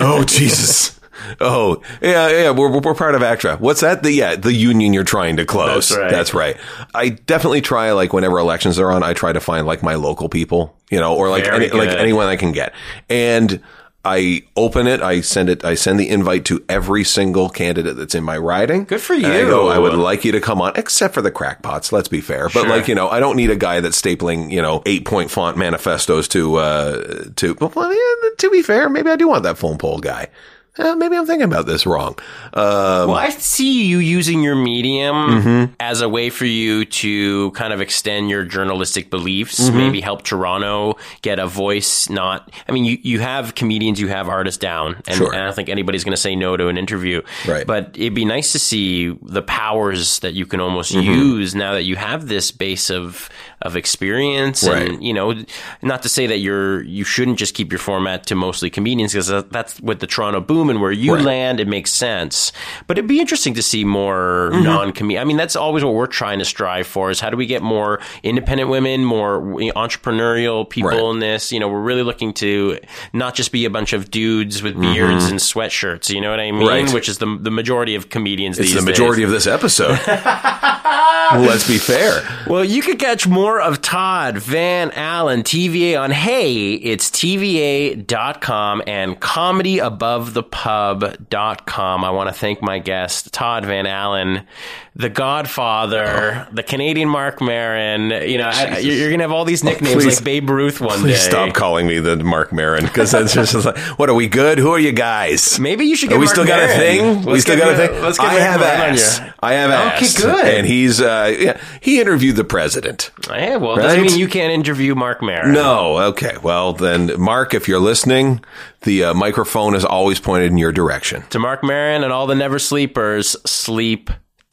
Oh, Jesus. Oh, yeah, yeah, we're, we're part of A C T R A. What's that? The, yeah, the union you're trying to close. That's right. That's right. I definitely try, like, whenever elections are on, I try to find, like, my local people, you know, or, like, any, like anyone I can get. And I open it, I send it, I send the invite to every single candidate that's in my riding. Good for you. I go, I would like you to come on, except for the crackpots, let's be fair. But sure. like, you know, I don't need a guy that's stapling, you know, eight point font manifestos to, uh, to, well, yeah, to be fair, maybe I do want that phone poll guy. Uh, maybe I'm thinking about this wrong. Um, well, I see you using your medium mm-hmm. as a way for you to kind of extend your journalistic beliefs, mm-hmm. maybe help Toronto get a voice. Not, I mean, you, you have comedians, you have artists down, and, sure. and I don't think anybody's going to say no to an interview. Right. But it'd be nice to see the powers that you can almost mm-hmm. use now that you have this base of of experience. Right. And, you know, not to say that you're you shouldn't just keep your format to mostly comedians, because that's what the Toronto boom. And where you right. land, it makes sense. But it'd be interesting to see more mm-hmm. non-comedian. I mean, that's always what we're trying to strive for, is how do we get more independent women, more entrepreneurial people right. in this? You know, we're really looking to not just be a bunch of dudes with beards mm-hmm. and sweatshirts. You know what I mean? Right. Which is the the majority of comedians it's these days. It's the majority days. Of this episode. Let's be fair. Well, you can catch more of Todd Van Allen, T V A, on Hey, it's T V A dot com and Comedy Above the Pub dot com. I want to thank my guest, Todd Van Allen, the Godfather, oh. the Canadian Marc Maron. You know, I, you're going to have all these nicknames oh, please, like Babe Ruth one please day. Please stop calling me the Marc Maron, because that's just like, what are we good? Who are you guys? Maybe you should get Marc Maron. We still Maron. Got a thing? Let's we still got a thing? Let's get I have asked. I have asked. Okay, good. And he's, uh, yeah, he interviewed the president. Yeah, well, it right? doesn't mean you can't interview Marc Maron. No, okay. Well, then, Marc, if you're listening, the uh, microphone is always pointed in your direction. To Marc Maron and all the Never Sleepers, sleep